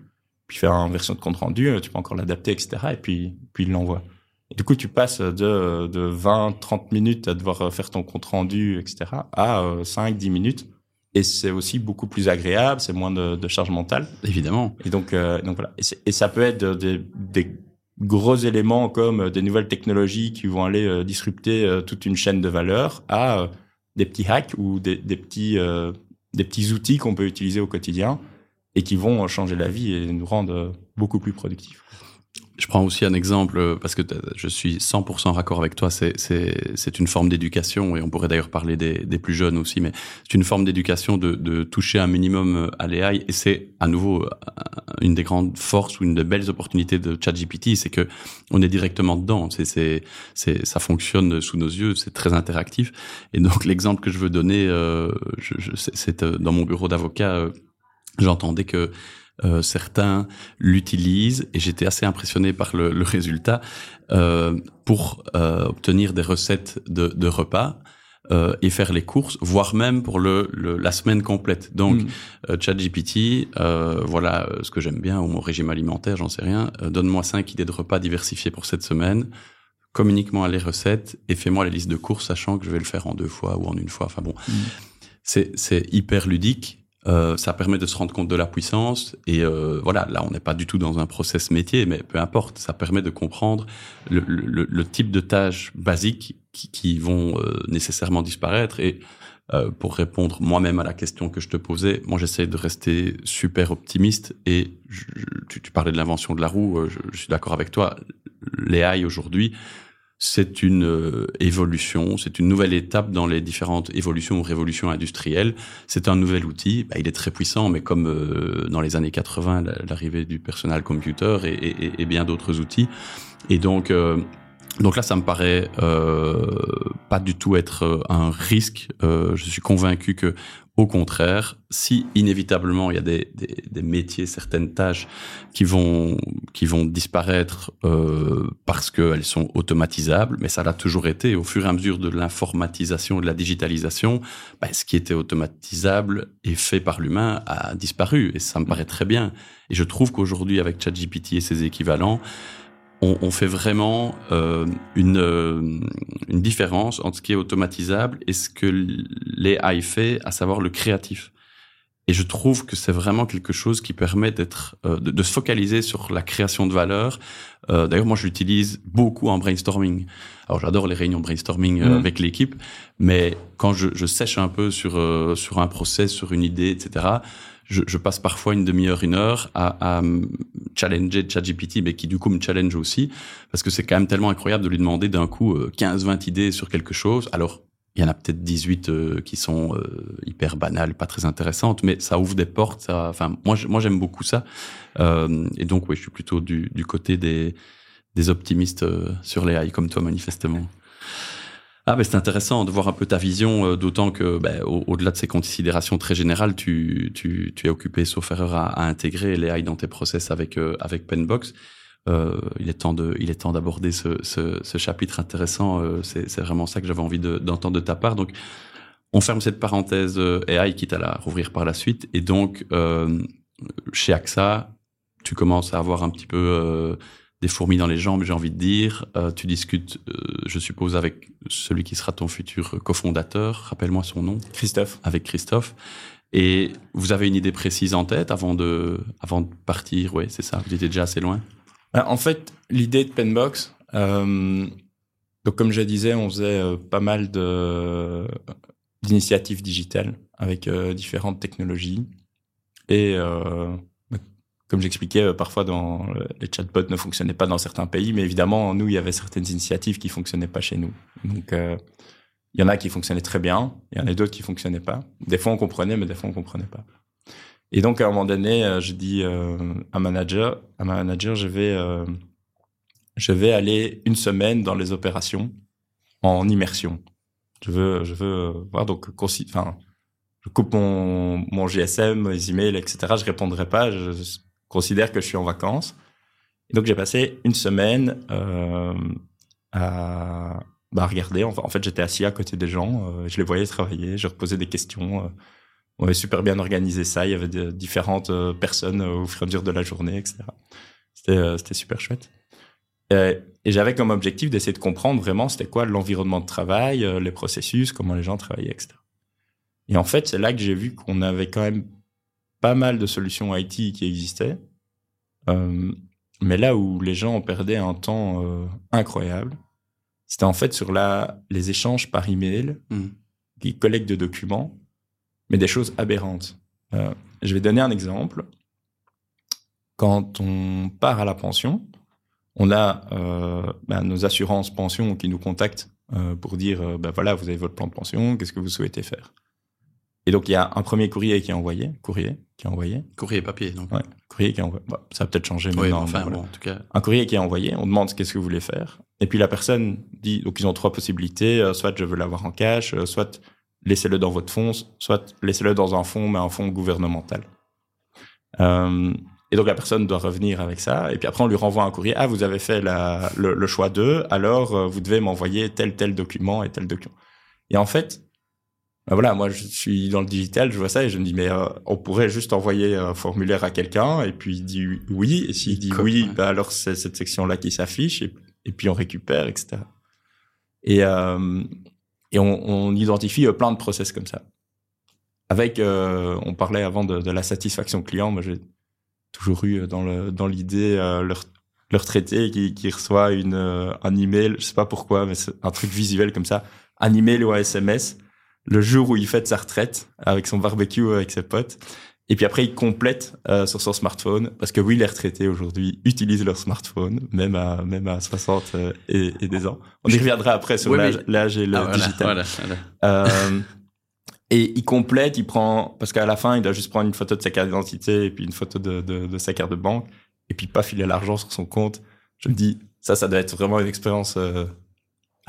puis faire une version de compte rendu, tu peux encore l'adapter, et cetera. Et puis puis ils l'envoient. Et du coup, tu passes de de vingt trente minutes à devoir faire ton compte rendu, et cetera, à euh, cinq dix minutes. Et c'est aussi beaucoup plus agréable, c'est moins de, de charge mentale. Évidemment. Et donc euh, donc voilà. Et, c'est, et ça peut être des des gros éléments comme des nouvelles technologies qui vont aller euh, disrupter euh, toute une chaîne de valeur à euh, des petits hacks ou des, des, petits, euh, des petits outils qu'on peut utiliser au quotidien et qui vont changer la vie et nous rendre euh, beaucoup plus productifs. Je prends aussi un exemple, parce que je suis cent pour cent raccord avec toi, c'est, c'est, c'est une forme d'éducation, et on pourrait d'ailleurs parler des, des plus jeunes aussi, mais c'est une forme d'éducation de, de toucher un minimum à l'A I, et c'est à nouveau une des grandes forces ou une des belles opportunités de ChatGPT, c'est que on est directement dedans, c'est, c'est, c'est, ça fonctionne sous nos yeux, c'est très interactif, et donc l'exemple que je veux donner, euh, je, je, c'est, c'est dans mon bureau d'avocat, euh, j'entendais que Euh, certains l'utilisent, et j'étais assez impressionné par le, le résultat, euh, pour euh, obtenir des recettes de, de repas euh, et faire les courses, voire même pour le, le la semaine complète. Donc, mmh. euh, ChatGPT, euh, voilà ce que j'aime bien, ou mon régime alimentaire, j'en sais rien, euh, donne-moi cinq idées de repas diversifiées pour cette semaine, communique-moi les recettes et fais-moi la liste de courses, sachant que je vais le faire en deux fois ou en une fois. Enfin bon, mmh. c'est, c'est hyper ludique. Euh, ça permet de se rendre compte de la puissance, et euh, voilà, là on n'est pas du tout dans un process métier, mais peu importe, ça permet de comprendre le, le, le type de tâches basiques qui, qui vont euh, nécessairement disparaître. Et euh, pour répondre moi-même à la question que je te posais, moi j'essaie de rester super optimiste, et je, tu, tu parlais de l'invention de la roue, je, je suis d'accord avec toi, l'A I aujourd'hui, c'est une euh, évolution, c'est une nouvelle étape dans les différentes évolutions ou révolutions industrielles. C'est un nouvel outil, bah, il est très puissant, mais comme euh, dans les années quatre-vingts, l'arrivée du personal computer et, et, et bien d'autres outils. Et donc, euh, donc là, ça me paraît euh, pas du tout être un risque. Euh, je suis convaincu que, au contraire, si inévitablement il y a des, des, des métiers, certaines tâches qui vont qui vont disparaître euh, parce qu'elles sont automatisables, mais ça l'a toujours été. Au fur et à mesure de l'informatisation, de la digitalisation, ben, ce qui était automatisable et fait par l'humain a disparu, et ça me paraît très bien. Et je trouve qu'aujourd'hui, avec ChatGPT et ses équivalents, On, on fait vraiment euh, une, euh, une différence entre ce qui est automatisable et ce que l'A I fait, à savoir le créatif. Et je trouve que c'est vraiment quelque chose qui permet d'être, euh, de, de se focaliser sur la création de valeur. Euh, d'ailleurs, moi, je l'utilise beaucoup en brainstorming. Alors, j'adore les réunions brainstorming euh, mmh. avec l'équipe, mais quand je, je sèche un peu sur euh, sur un process, sur une idée, et cetera, je, je passe parfois une demi-heure, une heure à, à challenger ChatGPT, mais qui du coup me challenge aussi, parce que c'est quand même tellement incroyable de lui demander d'un coup euh, quinze vingt idées sur quelque chose. Alors, il y en a peut-être dix-huit euh, qui sont euh, hyper banales, pas très intéressantes, mais ça ouvre des portes. Ça, enfin, moi, je, moi, j'aime beaucoup ça. Euh, et donc, oui, je suis plutôt du, du côté des, des optimistes euh, sur les A I, comme toi, manifestement. Ah, ben, c'est intéressant de voir un peu ta vision, euh, d'autant que, ben, au, au-delà de ces considérations très générales, tu, tu, tu es occupé, sauf erreur, à, à intégrer les A I dans tes process avec, euh, avec Penbox. Euh, il est temps de, il est temps d'aborder ce, ce, ce chapitre intéressant. Euh, c'est, c'est vraiment ça que j'avais envie de, d'entendre de ta part. Donc, on ferme cette parenthèse A I, quitte à la rouvrir par la suite. Et donc, euh, chez AXA, tu commences à avoir un petit peu euh, des fourmis dans les jambes, j'ai envie de dire. Euh, tu discutes, euh, je suppose, avec celui qui sera ton futur cofondateur. Rappelle-moi son nom. Christophe. Avec Christophe. Et vous avez une idée précise en tête avant de, avant de partir. Oui, c'est ça. Vous étiez déjà assez loin. En fait, l'idée de Penbox, euh, donc comme je disais, on faisait euh, pas mal de, d'initiatives digitales avec euh, différentes technologies. Et euh, comme j'expliquais, parfois dans, les chatbots ne fonctionnaient pas dans certains pays, mais évidemment, nous, il y avait certaines initiatives qui ne fonctionnaient pas chez nous. Donc, euh, il y en a qui fonctionnaient très bien, il y en a d'autres qui ne fonctionnaient pas. Des fois, on comprenait, mais des fois, on ne comprenait pas. Et donc, à un moment donné, euh, j'ai dit euh, à manager, à ma manager, je vais, euh, je vais aller une semaine dans les opérations en immersion. Je veux, je veux voir, donc, consi- enfin, je coupe mon, mon G S M, mes emails, et cetera. Je répondrai pas, je, je considère que je suis en vacances. Et donc, j'ai passé une semaine euh, à, bah, regarder. En, en fait, j'étais assis à côté des gens, euh, je les voyais travailler, je reposais des questions. Euh, On avait super bien organisé ça. Il y avait de, différentes euh, personnes euh, au fur et à mesure de la journée, et cetera. C'était, euh, c'était super chouette. Et, et j'avais comme objectif d'essayer de comprendre vraiment c'était quoi l'environnement de travail, euh, les processus, comment les gens travaillaient, et cetera. Et en fait, c'est là que j'ai vu qu'on avait quand même pas mal de solutions I T qui existaient. Euh, mais là où les gens perdaient un temps euh, incroyable, c'était en fait sur la, les échanges par email, mmh. qui collectent de documents, mais des choses aberrantes. Euh, je vais donner un exemple. Quand on part à la pension, On a euh, ben, nos assurances pension qui nous contactent euh, pour dire euh, ben voilà, vous avez votre plan de pension, qu'est-ce que vous souhaitez faire? Et donc il y a un premier courrier qui est envoyé, courrier qui est envoyé, courrier papier donc. Ouais, courrier qui est envoyé. Bah, ça a peut-être changé maintenant. Oui, enfin, voilà. Bon, en tout cas, un courrier qui est envoyé, on demande qu'est-ce que vous voulez faire, et puis la personne dit donc ils ont trois possibilités, euh, soit je veux l'avoir en cash, euh, soit laissez-le dans votre fonds, soit laissez-le dans un fonds mais un fonds gouvernemental. Euh, Et donc, la personne doit revenir avec ça. Et puis après, on lui renvoie un courrier. Ah, vous avez fait la, le, le choix deux. Alors, euh, vous devez m'envoyer tel, tel document et tel document. Et en fait, ben voilà, moi, je suis dans le digital, je vois ça et je me dis, mais euh, on pourrait juste envoyer un formulaire à quelqu'un et puis il dit oui. Et s'il dit oui, ben alors c'est cette section-là qui s'affiche et, et puis on récupère, et cetera. Et, euh, et on, on identifie plein de process comme ça. Avec, euh, on parlait avant de, de la satisfaction client. Moi, j'ai toujours eu dans, le, dans l'idée euh, leur, leur traité qui, qui reçoit une, euh, un email, je sais pas pourquoi, mais c'est un truc visuel comme ça, un email ou un S M S, le jour où il fête sa retraite avec son barbecue, avec ses potes. Et puis après, il complète euh, sur son smartphone, parce que oui, les retraités aujourd'hui utilisent leur smartphone, même à, même à soixante euh, et, et des ans. On y reviendra après sur oui, l'âge, mais... l'âge et le ah, digital. Voilà, voilà, voilà. Euh, Et il complète, il prend, parce qu'à la fin, il doit juste prendre une photo de sa carte d'identité et puis une photo de, de, de sa carte de banque et puis paf, il a l'argent sur son compte. Je me dis, ça, ça doit être vraiment une expérience. Euh,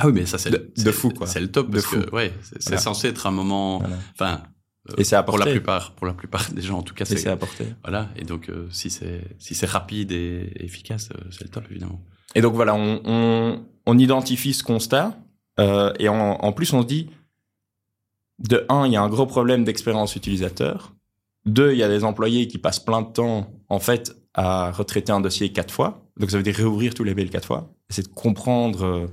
ah oui, mais ça, c'est de, le, de fou, quoi. C'est le top, de parce fou. que, ouais, c'est, c'est voilà. censé être un moment, enfin, voilà. euh, et c'est apporté. Pour la plupart, pour la plupart des gens, en tout cas, c'est, c'est apporté. Voilà. Et donc, euh, si c'est, si c'est rapide et efficace, euh, c'est le top, évidemment. Et donc, voilà, on, on, on identifie ce constat, euh, et en, en plus, on se dit, de un, il y a un gros problème d'expérience utilisateur. Deux, il y a des employés qui passent plein de temps, en fait, à retraiter un dossier quatre fois. Donc, ça veut dire réouvrir tous les mails quatre fois. C'est de comprendre, euh,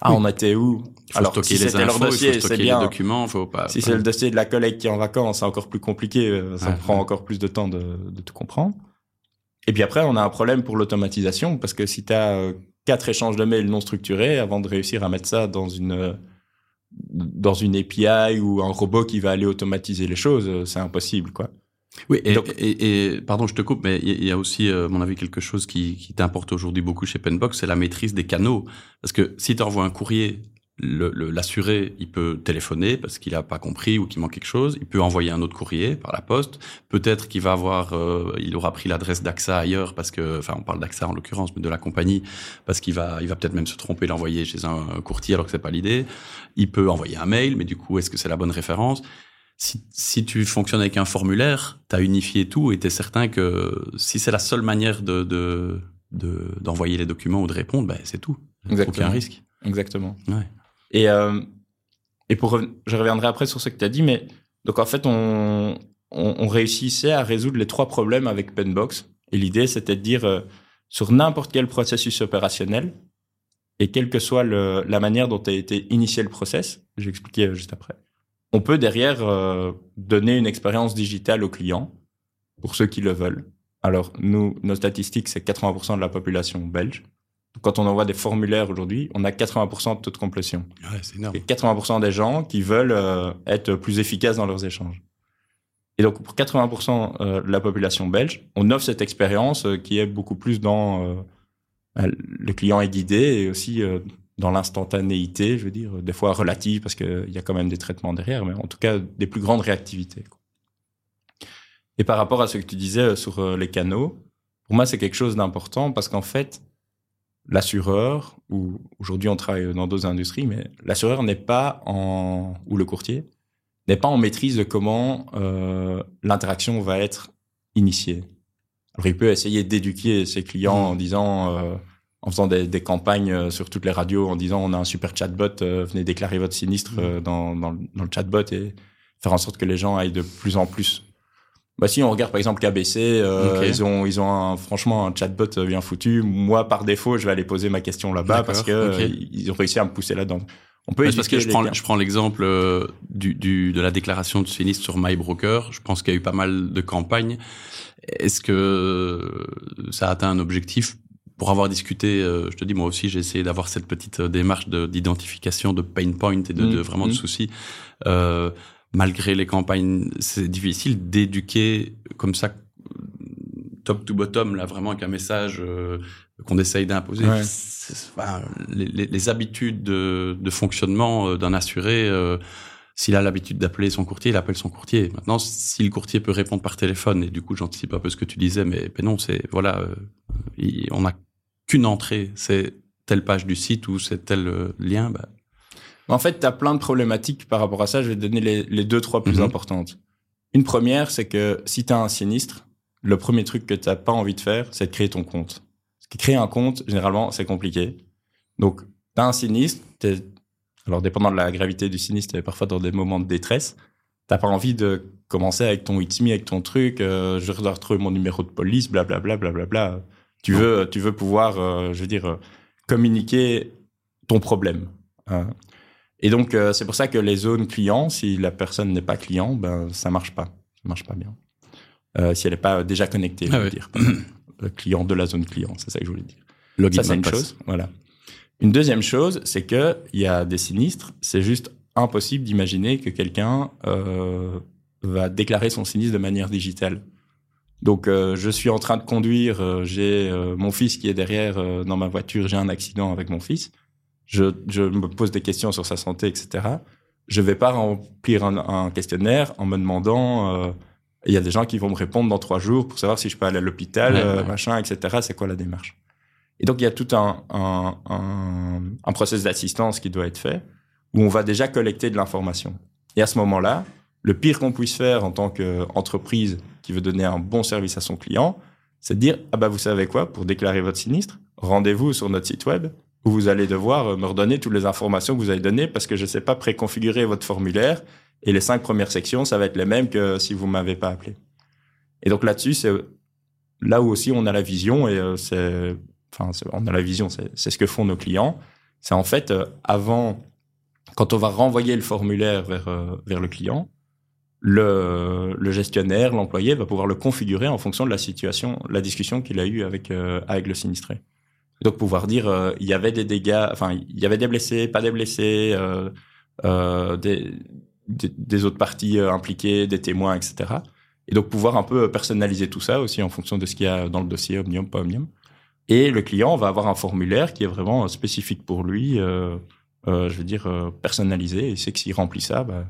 ah, oui. on était où? Alors, si les c'était infos, leur dossier, faut c'est bien. Les documents, faut pas, si pas... c'est le dossier de la collègue qui est en vacances, c'est encore plus compliqué. Ça ah, prend ouais. encore plus de temps de, de tout comprendre. Et puis après, on a un problème pour l'automatisation, parce que si t'as euh, quatre échanges de mails non structurés, avant de réussir à mettre ça dans une... Euh, dans une A P I ou un robot qui va aller automatiser les choses, c'est impossible, quoi. Oui, et, donc, et, et pardon, je te coupe, mais il y a aussi, à mon avis, quelque chose qui, qui t'importe aujourd'hui beaucoup chez Penbox, c'est la maîtrise des canaux. Parce que si tu envoies un courrier, le, le, l'assuré, il peut téléphoner parce qu'il n'a pas compris ou qu'il manque quelque chose. Il peut envoyer un autre courrier par la poste. Peut-être qu'il va avoir, euh, il aura pris l'adresse d'A X A ailleurs parce que, enfin, on parle d'A X A en l'occurrence, mais de la compagnie, parce qu'il va, il va peut-être même se tromper, l'envoyer chez un courtier alors que c'est pas l'idée. Il peut envoyer un mail, mais du coup, est-ce que c'est la bonne référence? Si, si tu fonctionnes avec un formulaire, t'as unifié tout et t'es certain que si c'est la seule manière de, de, de d'envoyer les documents ou de répondre, ben, c'est tout. Exactement. Aucun risque. Exactement. Ouais. Et, euh, et pour, je reviendrai après sur ce que tu as dit, mais donc en fait, on, on, on réussissait à résoudre les trois problèmes avec Penbox. Et l'idée, c'était de dire euh, sur n'importe quel processus opérationnel et quelle que soit le, la manière dont a été initié le process, j'ai expliqué juste après, on peut derrière euh, donner une expérience digitale au client pour ceux qui le veulent. Alors, nous, nos statistiques, c'est quatre-vingts pour cent de la population belge. Quand on envoie des formulaires aujourd'hui, on a quatre-vingts pour cent de taux de complétion. Ouais, c'est énorme. Et quatre-vingts pour cent des gens qui veulent euh, être plus efficaces dans leurs échanges. Et donc, pour quatre-vingts pour cent euh, de la population belge, on offre cette expérience euh, qui est beaucoup plus dans... Euh, le client est guidé et aussi euh, dans l'instantanéité, je veux dire, des fois relative, parce qu'il y a quand même des traitements derrière, mais en tout cas, des plus grandes réactivités, quoi. Et par rapport à ce que tu disais euh, sur euh, les canaux, pour moi, c'est quelque chose d'important parce qu'en fait... L'assureur, ou aujourd'hui on travaille dans d'autres industries, mais l'assureur n'est pas en, ou le courtier, n'est pas en maîtrise de comment euh, l'interaction va être initiée. Alors il peut essayer d'éduquer ses clients en disant, euh, en faisant des, des campagnes sur toutes les radios, en disant on a un super chatbot, euh, venez déclarer votre sinistre euh, dans, dans, le, dans le chatbot et faire en sorte que les gens aillent de plus en plus. Bah si on regarde par exemple K B C, euh, okay. ils ont ils ont un, franchement un chatbot bien foutu. Moi par défaut, je vais aller poser ma question là-bas. D'accord, parce que okay. euh, ils ont réussi à me pousser là-dedans. On peut. Parce que je prends je prends l'exemple euh, du du de la déclaration de sinistre sur My Broker. Je pense qu'il y a eu pas mal de campagnes. Est-ce que ça a atteint un objectif? Pour avoir discuté, euh, je te dis, moi aussi, j'ai essayé d'avoir cette petite démarche de, d'identification de pain point et de, mmh, de vraiment mmh. de soucis. Euh, Malgré les campagnes, c'est difficile d'éduquer comme ça top to bottom, là, vraiment avec un message euh, qu'on essaye d'imposer. Ouais. Enfin, les, les, les habitudes de, de fonctionnement d'un assuré, euh, s'il a l'habitude d'appeler son courtier, il appelle son courtier. Maintenant, si le courtier peut répondre par téléphone, et du coup, j'anticipe un peu ce que tu disais, mais, mais non, c'est, voilà, euh, il, on n'a qu'une entrée, c'est telle page du site ou c'est tel euh, lien, bah, en fait, tu as plein de problématiques par rapport à ça. Je vais te donner les, les deux, trois plus mmh. importantes. Une première, c'est que si tu as un sinistre, le premier truc que tu n'as pas envie de faire, c'est de créer ton compte. Parce que créer un compte, généralement, c'est compliqué. Donc, tu as un sinistre. T'es... Alors, dépendant de la gravité du sinistre, tu es parfois dans des moments de détresse. Tu n'as pas envie de commencer avec ton It's Me, avec ton truc. Euh, je dois retrouver mon numéro de police, blablabla. Bla, bla, bla, bla. Tu, veux, tu veux pouvoir, euh, je veux dire, euh, communiquer ton problème. Hein. Et donc, euh, c'est pour ça que les zones clients, si la personne n'est pas client, ben, ça marche pas. Ça marche pas bien. Euh, si elle n'est pas déjà connectée, je ah veux oui. dire. Le client de la zone client, c'est ça que je voulais dire. Login ça, c'est une passe. chose. Voilà. Une deuxième chose, c'est qu'il y a des sinistres. C'est juste impossible d'imaginer que quelqu'un euh, va déclarer son sinistre de manière digitale. Donc, euh, je suis en train de conduire, euh, j'ai euh, mon fils qui est derrière euh, dans ma voiture, j'ai un accident avec mon fils. Je, je me pose des questions sur sa santé, et cetera. Je ne vais pas remplir un, un questionnaire en me demandant... Euh, il y a des gens qui vont me répondre dans trois jours pour savoir si je peux aller à l'hôpital, ouais, euh, ouais. machin, et cetera. C'est quoi la démarche ? Et donc, il y a tout un, un, un, un process d'assistance qui doit être fait où on va déjà collecter de l'information. Et à ce moment-là, le pire qu'on puisse faire en tant qu'entreprise qui veut donner un bon service à son client, c'est de dire « Ah bah vous savez quoi ? Pour déclarer votre sinistre, rendez-vous sur notre site web ». Où vous allez devoir me redonner toutes les informations que vous avez données parce que je ne sais pas préconfigurer votre formulaire et les cinq premières sections, ça va être les mêmes que si vous ne m'avez pas appelé. Et donc là-dessus, c'est là où aussi on a la vision et c'est, enfin, c'est, on a la vision, c'est, c'est ce que font nos clients. C'est en fait, avant, quand on va renvoyer le formulaire vers, vers le client, le, le gestionnaire, l'employé va pouvoir le configurer en fonction de la situation, la discussion qu'il a eue avec, euh, avec le sinistré. Donc, pouvoir dire, euh, il y avait des dégâts, enfin, il y avait des blessés, pas des blessés, euh, euh, des, des, des autres parties euh, impliquées, des témoins, et cetera. Et donc, pouvoir un peu personnaliser tout ça aussi en fonction de ce qu'il y a dans le dossier, omnium, pas omnium. Et le client va avoir un formulaire qui est vraiment spécifique pour lui, euh, euh, je veux dire, euh, personnalisé. Et c'est que s'il remplit ça, bah,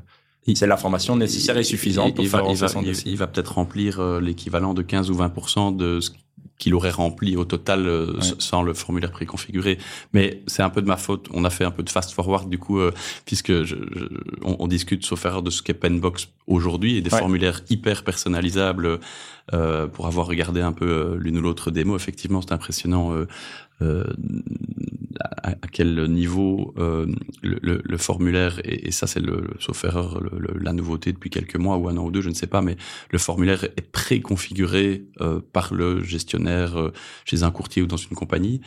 il, c'est l'information nécessaire il, et suffisante il, pour il faire va, il, va, il, il va peut-être remplir euh, l'équivalent de quinze ou vingt pour cent de ce qu'il aurait rempli au total euh, ouais. sans le formulaire préconfiguré. Mais c'est un peu de ma faute. On a fait un peu de fast-forward, du coup, euh, puisque je, je, on, on discute, sauf erreur, de ce qu'est Penbox aujourd'hui et des ouais. formulaires hyper personnalisables. Euh, pour avoir regardé un peu euh, l'une ou l'autre démo, effectivement, c'est impressionnant euh, euh, à, à quel niveau euh, le, le, le formulaire, et, et ça, c'est, le, sauf erreur, le, le, la nouveauté depuis quelques mois ou un an ou deux, je ne sais pas, mais le formulaire est préconfiguré euh, par le gestionnaire chez un courtier ou dans une compagnie.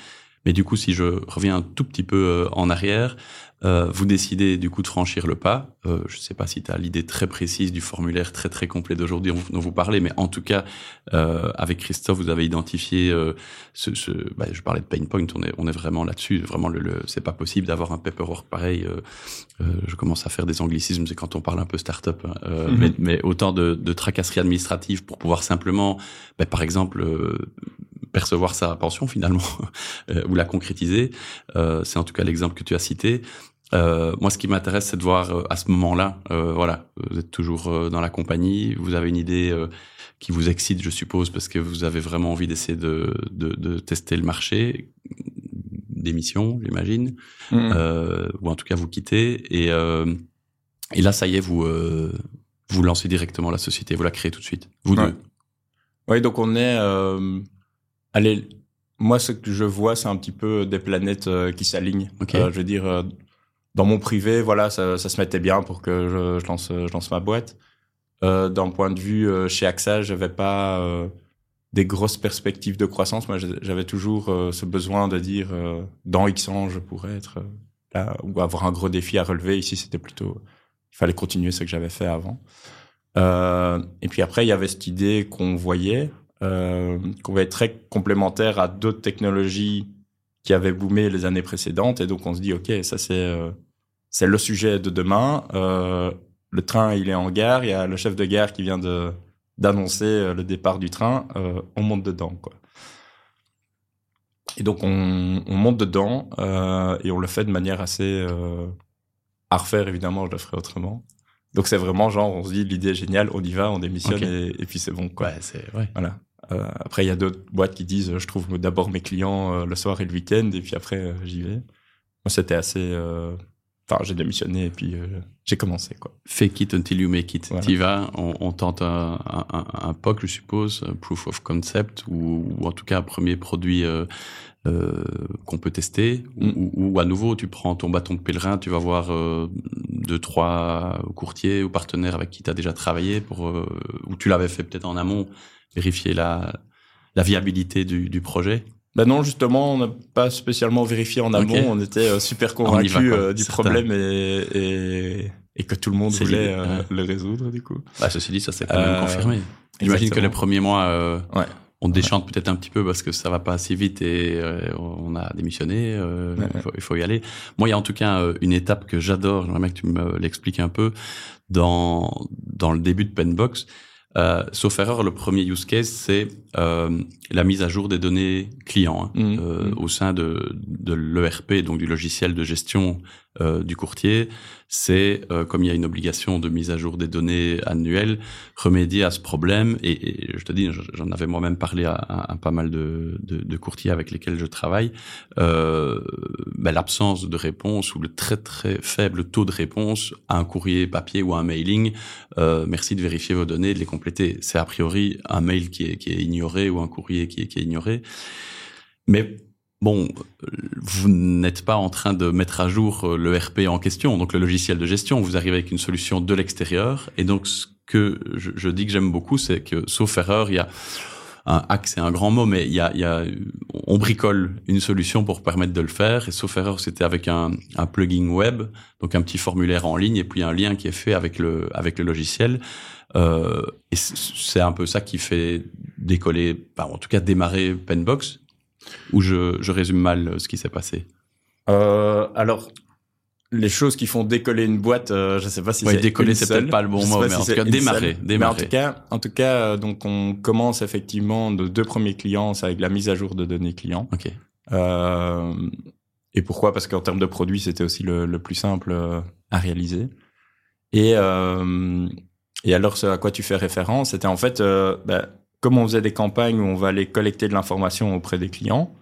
Mais du coup, si je reviens un tout petit peu en arrière, euh, vous décidez du coup de franchir le pas. Euh, je ne sais pas si tu as l'idée très précise du formulaire très très complet d'aujourd'hui dont vous parlez, mais en tout cas, euh, avec Christophe, vous avez identifié euh, ce... ce bah, je parlais de pain point, on est, on est vraiment là-dessus. Vraiment, le, le, c'est pas possible d'avoir un paperwork pareil. Euh, euh, je commence à faire des anglicismes, c'est quand on parle un peu start-up. Hein, euh, mm-hmm. mais, mais autant de, de tracasseries administratives pour pouvoir simplement, bah, par exemple... Euh, percevoir sa pension finalement ou la concrétiser, euh, c'est en tout cas l'exemple que tu as cité. Euh, moi, ce qui m'intéresse, c'est de voir euh, à ce moment-là, euh, voilà, vous êtes toujours euh, dans la compagnie, vous avez une idée euh, qui vous excite, je suppose, parce que vous avez vraiment envie d'essayer de, de, de tester le marché, des missions, j'imagine, mmh. euh, ou en tout cas vous quittez. Et, euh, et là, ça y est, vous euh, vous lancez directement la société, vous la créez tout de suite, vous ouais. deux. Oui, donc on est. Euh... Allez, moi, ce que je vois, c'est un petit peu des planètes euh, qui s'alignent. Okay. Euh, je veux dire, euh, dans mon privé, voilà, ça, ça se mettait bien pour que je, je, lance, je lance ma boîte. Euh, d'un point de vue, euh, chez AXA, j'avais pas euh, des grosses perspectives de croissance. Moi, j'avais toujours euh, ce besoin de dire, euh, dans X ans, je pourrais être euh, là, ou avoir un gros défi à relever. Ici, c'était plutôt, il fallait continuer ce que j'avais fait avant. Euh, et puis après, il y avait cette idée qu'on voyait. Euh, qu'on va être très complémentaire à d'autres technologies qui avaient boomé les années précédentes. Et donc, on se dit, OK, ça, c'est, euh, c'est le sujet de demain. Euh, le train, il est en gare. Il y a le chef de gare qui vient de, d'annoncer le départ du train, euh, on monte dedans, quoi. Et donc, on, on monte dedans euh, et on le fait de manière assez... Euh, à refaire, évidemment, je le ferai autrement. Donc, c'est vraiment genre, on se dit, l'idée est géniale, on y va, on démissionne okay. et, et puis c'est bon, quoi. Ouais, c'est... Ouais. Voilà. Euh, après, il y a d'autres boîtes qui disent, je trouve d'abord mes clients euh, le soir et le week-end et puis après, euh, j'y vais. Moi, c'était assez... Euh... Enfin, j'ai démissionné et puis euh, j'ai commencé, quoi. Fake it until you make it. Voilà. T'y vas, on, on tente un, un, un P O C, je suppose, proof of concept, ou, ou en tout cas un premier produit euh, euh, qu'on peut tester, mm. ou, ou à nouveau, tu prends ton bâton de pèlerin, tu vas voir euh, deux, trois courtiers ou partenaires avec qui tu as déjà travaillé, pour, euh, ou tu l'avais fait peut-être en amont, vérifier la, la viabilité du, du projet. Ben non, justement, on n'a pas spécialement vérifié en amont. Okay. On était euh, super convaincus va, euh, du certain. problème et, et, et que tout le monde c'est voulait euh, ouais. le résoudre, du coup. Bah, ceci dit, ça s'est quand euh, même confirmé. J'imagine que les premiers mois, euh, ouais. on déchante ouais. peut-être un petit peu parce que ça va pas assez vite et euh, on a démissionné, euh, ouais, il, faut, il faut y aller. Moi, il y a en tout cas une étape que j'adore, j'aimerais que tu me l'expliques un peu, dans, dans le début de Penbox. Euh, sauf erreur, le premier use case, c'est euh, la mise à jour des données clients hein, mmh, euh, mmh. au sein de, de l'E R P, donc du logiciel de gestion euh, du courtier. C'est, euh, comme il y a une obligation de mise à jour des données annuelles, remédier à ce problème. Et, et je te dis, j'en avais moi-même parlé à, à, à pas mal de, de, de courtiers avec lesquels je travaille. Euh, ben, l'absence de réponse ou le très très faible taux de réponse à un courrier papier ou à un mailing, euh, merci de vérifier vos données, de les compléter. C'est a priori un mail qui est, qui est ignoré ou un courrier qui est, qui est ignoré. Mais bon, vous n'êtes pas en train de mettre à jour le E R P en question, donc le logiciel de gestion. Vous arrivez avec une solution de l'extérieur. Et donc, ce que je, je dis que j'aime beaucoup, c'est que, sauf erreur, il y a un hack, c'est un grand mot, mais il y a, il y a, on bricole une solution pour permettre de le faire. Et sauf erreur, c'était avec un, un plugin web, donc un petit formulaire en ligne et puis un lien qui est fait avec le, avec le logiciel. Euh, et c'est un peu ça qui fait décoller, bah, en tout cas démarrer Penbox. Ou je, je résume mal ce qui s'est passé euh, Alors, les choses qui font décoller une boîte, euh, je ne sais pas si ouais, c'est décoller, c'est seule. peut-être pas le bon mot, mais, si en cas, démarrer, démarrer. mais en tout cas, en tout cas, donc on commence effectivement de deux premiers clients, c'est avec la mise à jour de données clients. Okay. Euh, et pourquoi ? Parce qu'en termes de produits, c'était aussi le, le plus simple à réaliser. Et, euh, et alors, ce à quoi tu fais référence, c'était en fait... Euh, bah, comme on faisait des campagnes où on va aller collecter de l'information auprès des clients,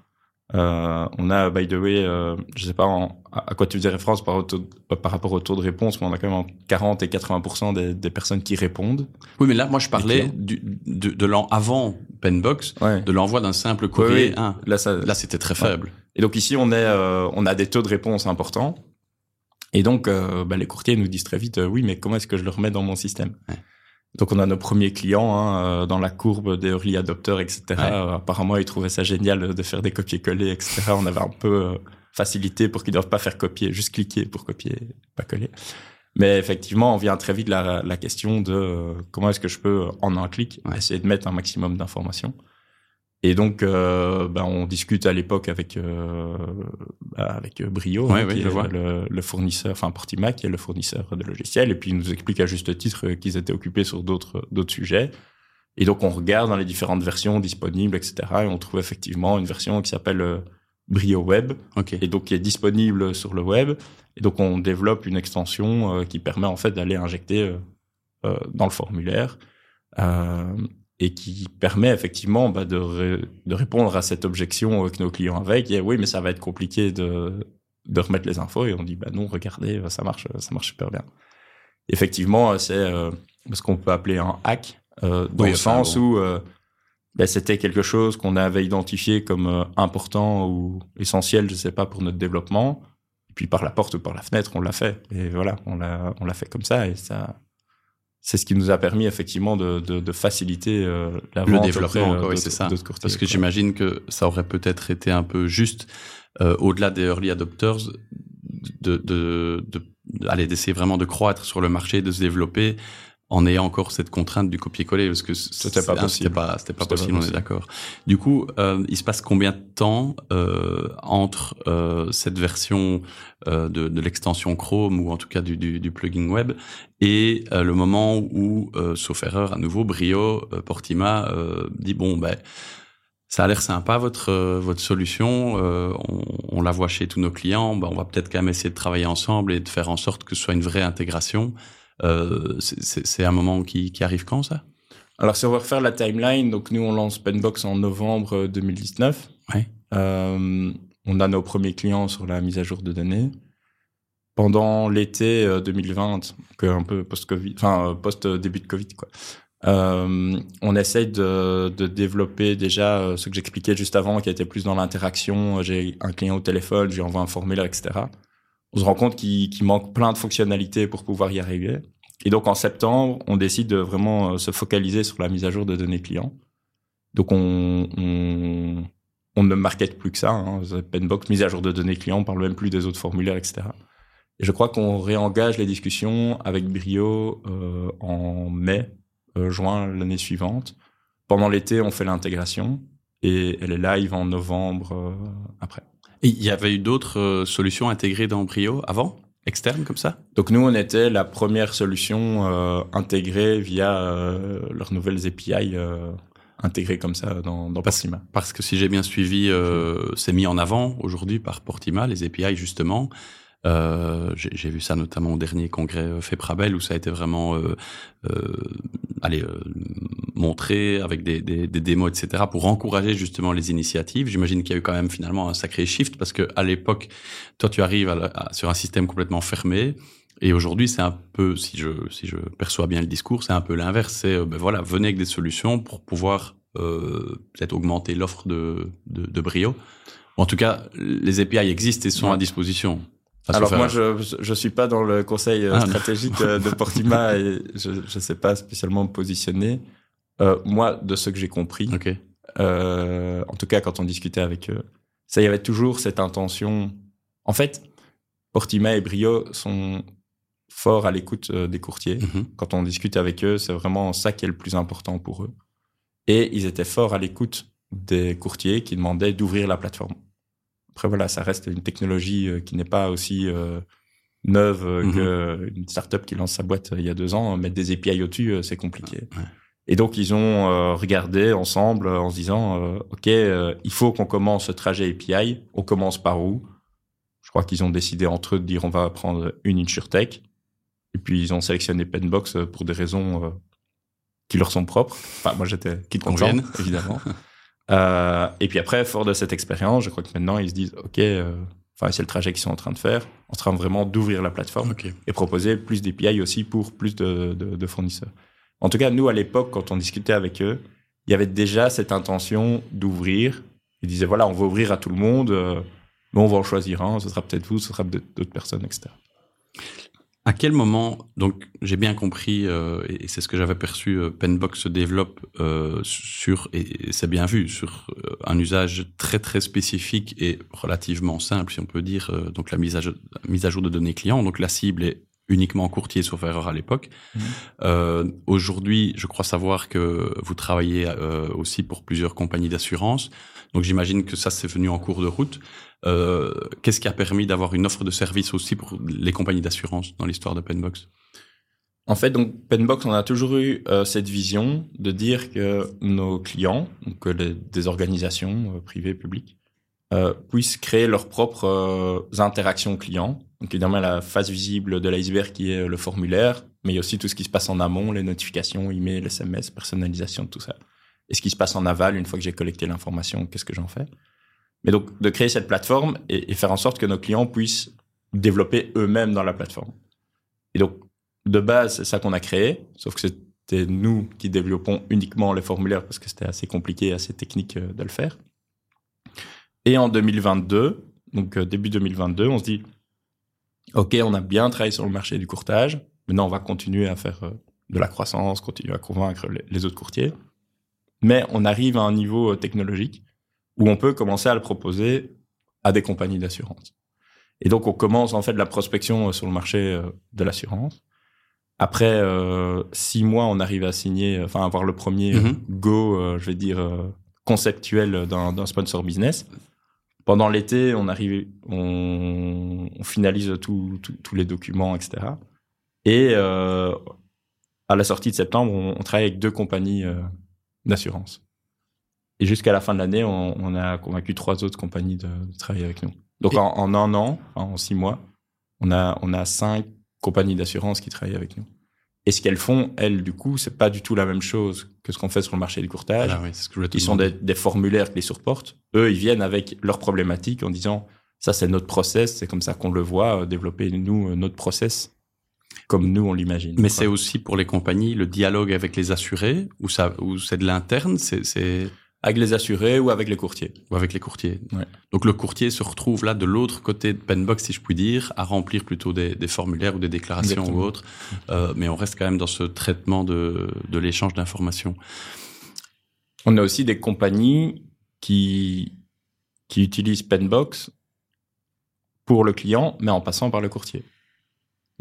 euh, on a, by the way, euh, je ne sais pas en, à quoi tu faisais référence par, auto, par rapport au taux de réponse, mais on a quand même quarante et quatre-vingts pour cent des, des personnes qui répondent. Oui, mais là, moi, je parlais du, de, de l'an avant Penbox, ouais. de l'envoi d'un simple courrier. Ouais, hein. là, ça, là, c'était très ouais. faible. Et donc ici, on, est, euh, on a des taux de réponse importants. Et donc, euh, bah, les courtiers nous disent très vite, euh, oui, mais comment est-ce que je le remets dans mon système ouais. Donc, on a nos premiers clients hein, dans la courbe des early adopters, et cetera. Ouais. Euh, apparemment, ils trouvaient ça génial de faire des copier-coller, et cetera. On avait un peu euh, facilité pour qu'ils ne doivent pas faire copier, juste cliquer pour copier, pas coller. Mais effectivement, on vient très vite la, la question de euh, comment est-ce que je peux, en un clic, ouais. essayer de mettre un maximum d'informations. Et donc, euh, bah, on discute à l'époque avec, euh, bah, avec Brio, ouais, hein, oui, qui est le, le fournisseur, enfin Portima, qui est le fournisseur de logiciels. Et puis, ils nous expliquent à juste titre qu'ils étaient occupés sur d'autres, d'autres sujets. Et donc, on regarde dans les différentes versions disponibles, et cetera. Et on trouve effectivement une version qui s'appelle euh, Brio Web, okay. et donc qui est disponible sur le web. Et donc, on développe une extension euh, qui permet en fait d'aller injecter euh, euh, dans le formulaire. Euh, et qui permet effectivement bah, de, ré- de répondre à cette objection que nos clients avaient, qui est « oui, mais ça va être compliqué de, de remettre les infos », et on dit bah, « non, regardez, ça marche, ça marche super bien ». Effectivement, c'est euh, ce qu'on peut appeler un hack, euh, dans oui, le sens bon. où euh, bah, c'était quelque chose qu'on avait identifié comme euh, important ou essentiel, je ne sais pas, pour notre développement, et puis par la porte ou par la fenêtre, on l'a fait, et voilà, on l'a, on l'a fait comme ça, et ça... C'est ce qui nous a permis effectivement de, de, de faciliter euh, la vente. Le développement, après, quoi, oui, c'est ça. Courtiers, Parce que quoi. j'imagine que ça aurait peut-être été un peu juste, euh, au-delà des early adopters, de, de, de, de, allez, d'essayer vraiment de croître sur le marché, de se développer en ayant encore cette contrainte du copier-coller, parce que c'était pas possible. C'était pas, c'était pas possible, on est d'accord. Du coup, euh, il se passe combien de temps euh, entre euh, cette version euh, de, de l'extension Chrome, ou en tout cas du, du, du plugin web, et euh, le moment où, euh, sauf erreur, à nouveau, Brio, euh, Portima euh, dit « bon, ben... » Ça a l'air sympa, votre votre solution, euh, on, on la voit chez tous nos clients, ben on va peut-être quand même essayer de travailler ensemble et de faire en sorte que ce soit une vraie intégration. Euh, c'est, c'est, c'est un moment qui, qui arrive quand, ça ? Alors, si on va refaire la timeline, donc nous, on lance Penbox en novembre deux mille dix-neuf. Ouais. Euh, on a nos premiers clients sur la mise à jour de données. Pendant l'été deux mille vingt, donc un peu post-Covid, enfin, post-début de Covid, quoi. Euh, on essaye de, de développer déjà euh, ce que j'expliquais juste avant, qui était plus dans l'interaction. J'ai un client au téléphone, je lui envoie un formulaire, et cetera. On se rend compte qu'il, qu'il manque plein de fonctionnalités pour pouvoir y arriver. Et donc, en septembre, on décide de vraiment se focaliser sur la mise à jour de données clients. Donc, on, on, on ne market plus que ça. Hein. Penbox, mise à jour de données clients, on ne parle même plus des autres formulaires, et cetera. Et je crois qu'on réengage les discussions avec Brio euh, en mai. Euh, juin l'année suivante. Pendant l'été, on fait l'intégration et elle est live en novembre euh, après. Et il y avait eu d'autres euh, solutions intégrées dans Brio avant, externes comme ça ? Donc nous, on était la première solution euh, intégrée via euh, leurs nouvelles A P I euh, intégrées comme ça dans, dans parce, Portima. Parce que si j'ai bien suivi, euh, c'est mis en avant aujourd'hui par Portima, les A P I justement. Euh, j'ai, j'ai vu ça notamment au dernier congrès euh, FEPRABEL où ça a été vraiment euh, euh, allez, euh, montré avec des, des, des démos, et cetera, pour encourager justement les initiatives. J'imagine qu'il y a eu quand même finalement un sacré shift parce que à l'époque, toi, tu arrives à la, à, sur un système complètement fermé. Et aujourd'hui, c'est un peu, si je, si je perçois bien le discours, c'est un peu l'inverse. C'est, euh, ben voilà, venez avec des solutions pour pouvoir euh, peut-être augmenter l'offre de, de, de Brio. En tout cas, les A P I existent et sont ouais. à disposition. Alors moi, je je suis pas dans le conseil ah, stratégique non. de Portima et je je sais pas spécialement me positionner. Euh, moi, de ce que j'ai compris, okay. euh, en tout cas quand on discutait avec eux, ça y avait toujours cette intention. En fait, Portima et Brio sont forts à l'écoute des courtiers. Mm-hmm. Quand on discute avec eux, c'est vraiment ça qui est le plus important pour eux. Et ils étaient forts à l'écoute des courtiers qui demandaient d'ouvrir la plateforme. Après, voilà, ça reste une technologie qui n'est pas aussi euh, neuve mmh. qu'une start-up qui lance sa boîte il y a deux ans. Mettre des A P I au-dessus, c'est compliqué. Ouais. Et donc, ils ont euh, regardé ensemble en se disant euh, « Ok, euh, il faut qu'on commence ce trajet A P I. On commence par où ?» Je crois qu'ils ont décidé entre eux de dire « On va prendre une insurtech. » Et puis, ils ont sélectionné Penbox pour des raisons euh, qui leur sont propres. Enfin, moi, j'étais quitte content, évidemment. Euh, et puis après, fort de cette expérience, je crois que maintenant, ils se disent « Ok, euh, c'est le trajet qu'ils sont en train de faire. On est en train vraiment d'ouvrir la plateforme okay. et proposer plus d'A P I aussi pour plus de, de, de fournisseurs. » En tout cas, nous, à l'époque, quand on discutait avec eux, il y avait déjà cette intention d'ouvrir. Ils disaient « Voilà, on va ouvrir à tout le monde. Euh, mais on va en choisir un. Ce sera peut-être vous, ce sera peut-être d'autres personnes, et cetera » À quel moment, donc j'ai bien compris, euh, et c'est ce que j'avais perçu, euh, Penbox se développe euh, sur, et, et c'est bien vu, sur euh, un usage très très spécifique et relativement simple, si on peut dire, euh, donc la mise à, mise à jour de données clients, donc la cible est uniquement courtier sauf erreur à l'époque. Mmh. Euh, aujourd'hui, je crois savoir que vous travaillez euh, aussi pour plusieurs compagnies d'assurance. Donc, j'imagine que ça, c'est venu en cours de route. Euh, qu'est-ce qui a permis d'avoir une offre de service aussi pour les compagnies d'assurance dans l'histoire de Penbox ? En fait, donc, Penbox, on a toujours eu euh, cette vision de dire que nos clients, donc les, des organisations euh, privées, publiques, euh, puissent créer leurs propres euh, interactions clients. Donc, évidemment, la face visible de l'iceberg qui est le formulaire, mais il y a aussi tout ce qui se passe en amont, les notifications, email, S M S, personnalisation, tout ça. Et ce qui se passe en aval, une fois que j'ai collecté l'information, qu'est-ce que j'en fais ? Mais donc, de créer cette plateforme et, et faire en sorte que nos clients puissent développer eux-mêmes dans la plateforme. Et donc, de base, c'est ça qu'on a créé, sauf que c'était nous qui développons uniquement les formulaires parce que c'était assez compliqué, assez technique de le faire. Et en deux mille vingt-deux, donc début deux mille vingt-deux, on se dit « Ok, on a bien travaillé sur le marché du courtage, maintenant on va continuer à faire de la croissance, continuer à convaincre les, les autres courtiers. » Mais on arrive à un niveau technologique où on peut commencer à le proposer à des compagnies d'assurance. Et donc, on commence en fait la prospection sur le marché de l'assurance. Après euh, six mois, on arrive à signer, enfin avoir le premier mm-hmm. go, euh, je vais dire euh, conceptuel d'un, d'un sponsor business. Pendant l'été, on arrive, on, on finalise tous les documents, et cetera. Et euh, à la sortie de septembre, on, on travaille avec deux compagnies euh, d'assurance. Et jusqu'à la fin de l'année, on, on a convaincu trois autres compagnies de, de travailler avec nous. Donc, en, en un an, en six mois, on a, on a cinq compagnies d'assurance qui travaillent avec nous. Et ce qu'elles font, elles, du coup, c'est pas du tout la même chose que ce qu'on fait sur le marché du courtage. Ah oui, c'est ce que je ils sont des, des formulaires qui les surportent. Eux, ils viennent avec leurs problématiques en disant « ça, c'est notre process, c'est comme ça qu'on le voit, développer, nous, notre process ». Comme nous, on l'imagine. Mais quoi. C'est aussi pour les compagnies, le dialogue avec les assurés, ou ça, ou c'est de l'interne, c'est, c'est... Avec les assurés ou avec les courtiers. Ou avec les courtiers. Ouais. Donc, le courtier se retrouve là, de l'autre côté de Penbox, si je puis dire, à remplir plutôt des, des formulaires ou des déclarations Exactement. Ou autres. Euh, mais on reste quand même dans ce traitement de, de l'échange d'informations. On a aussi des compagnies qui, qui utilisent Penbox pour le client, mais en passant par le courtier.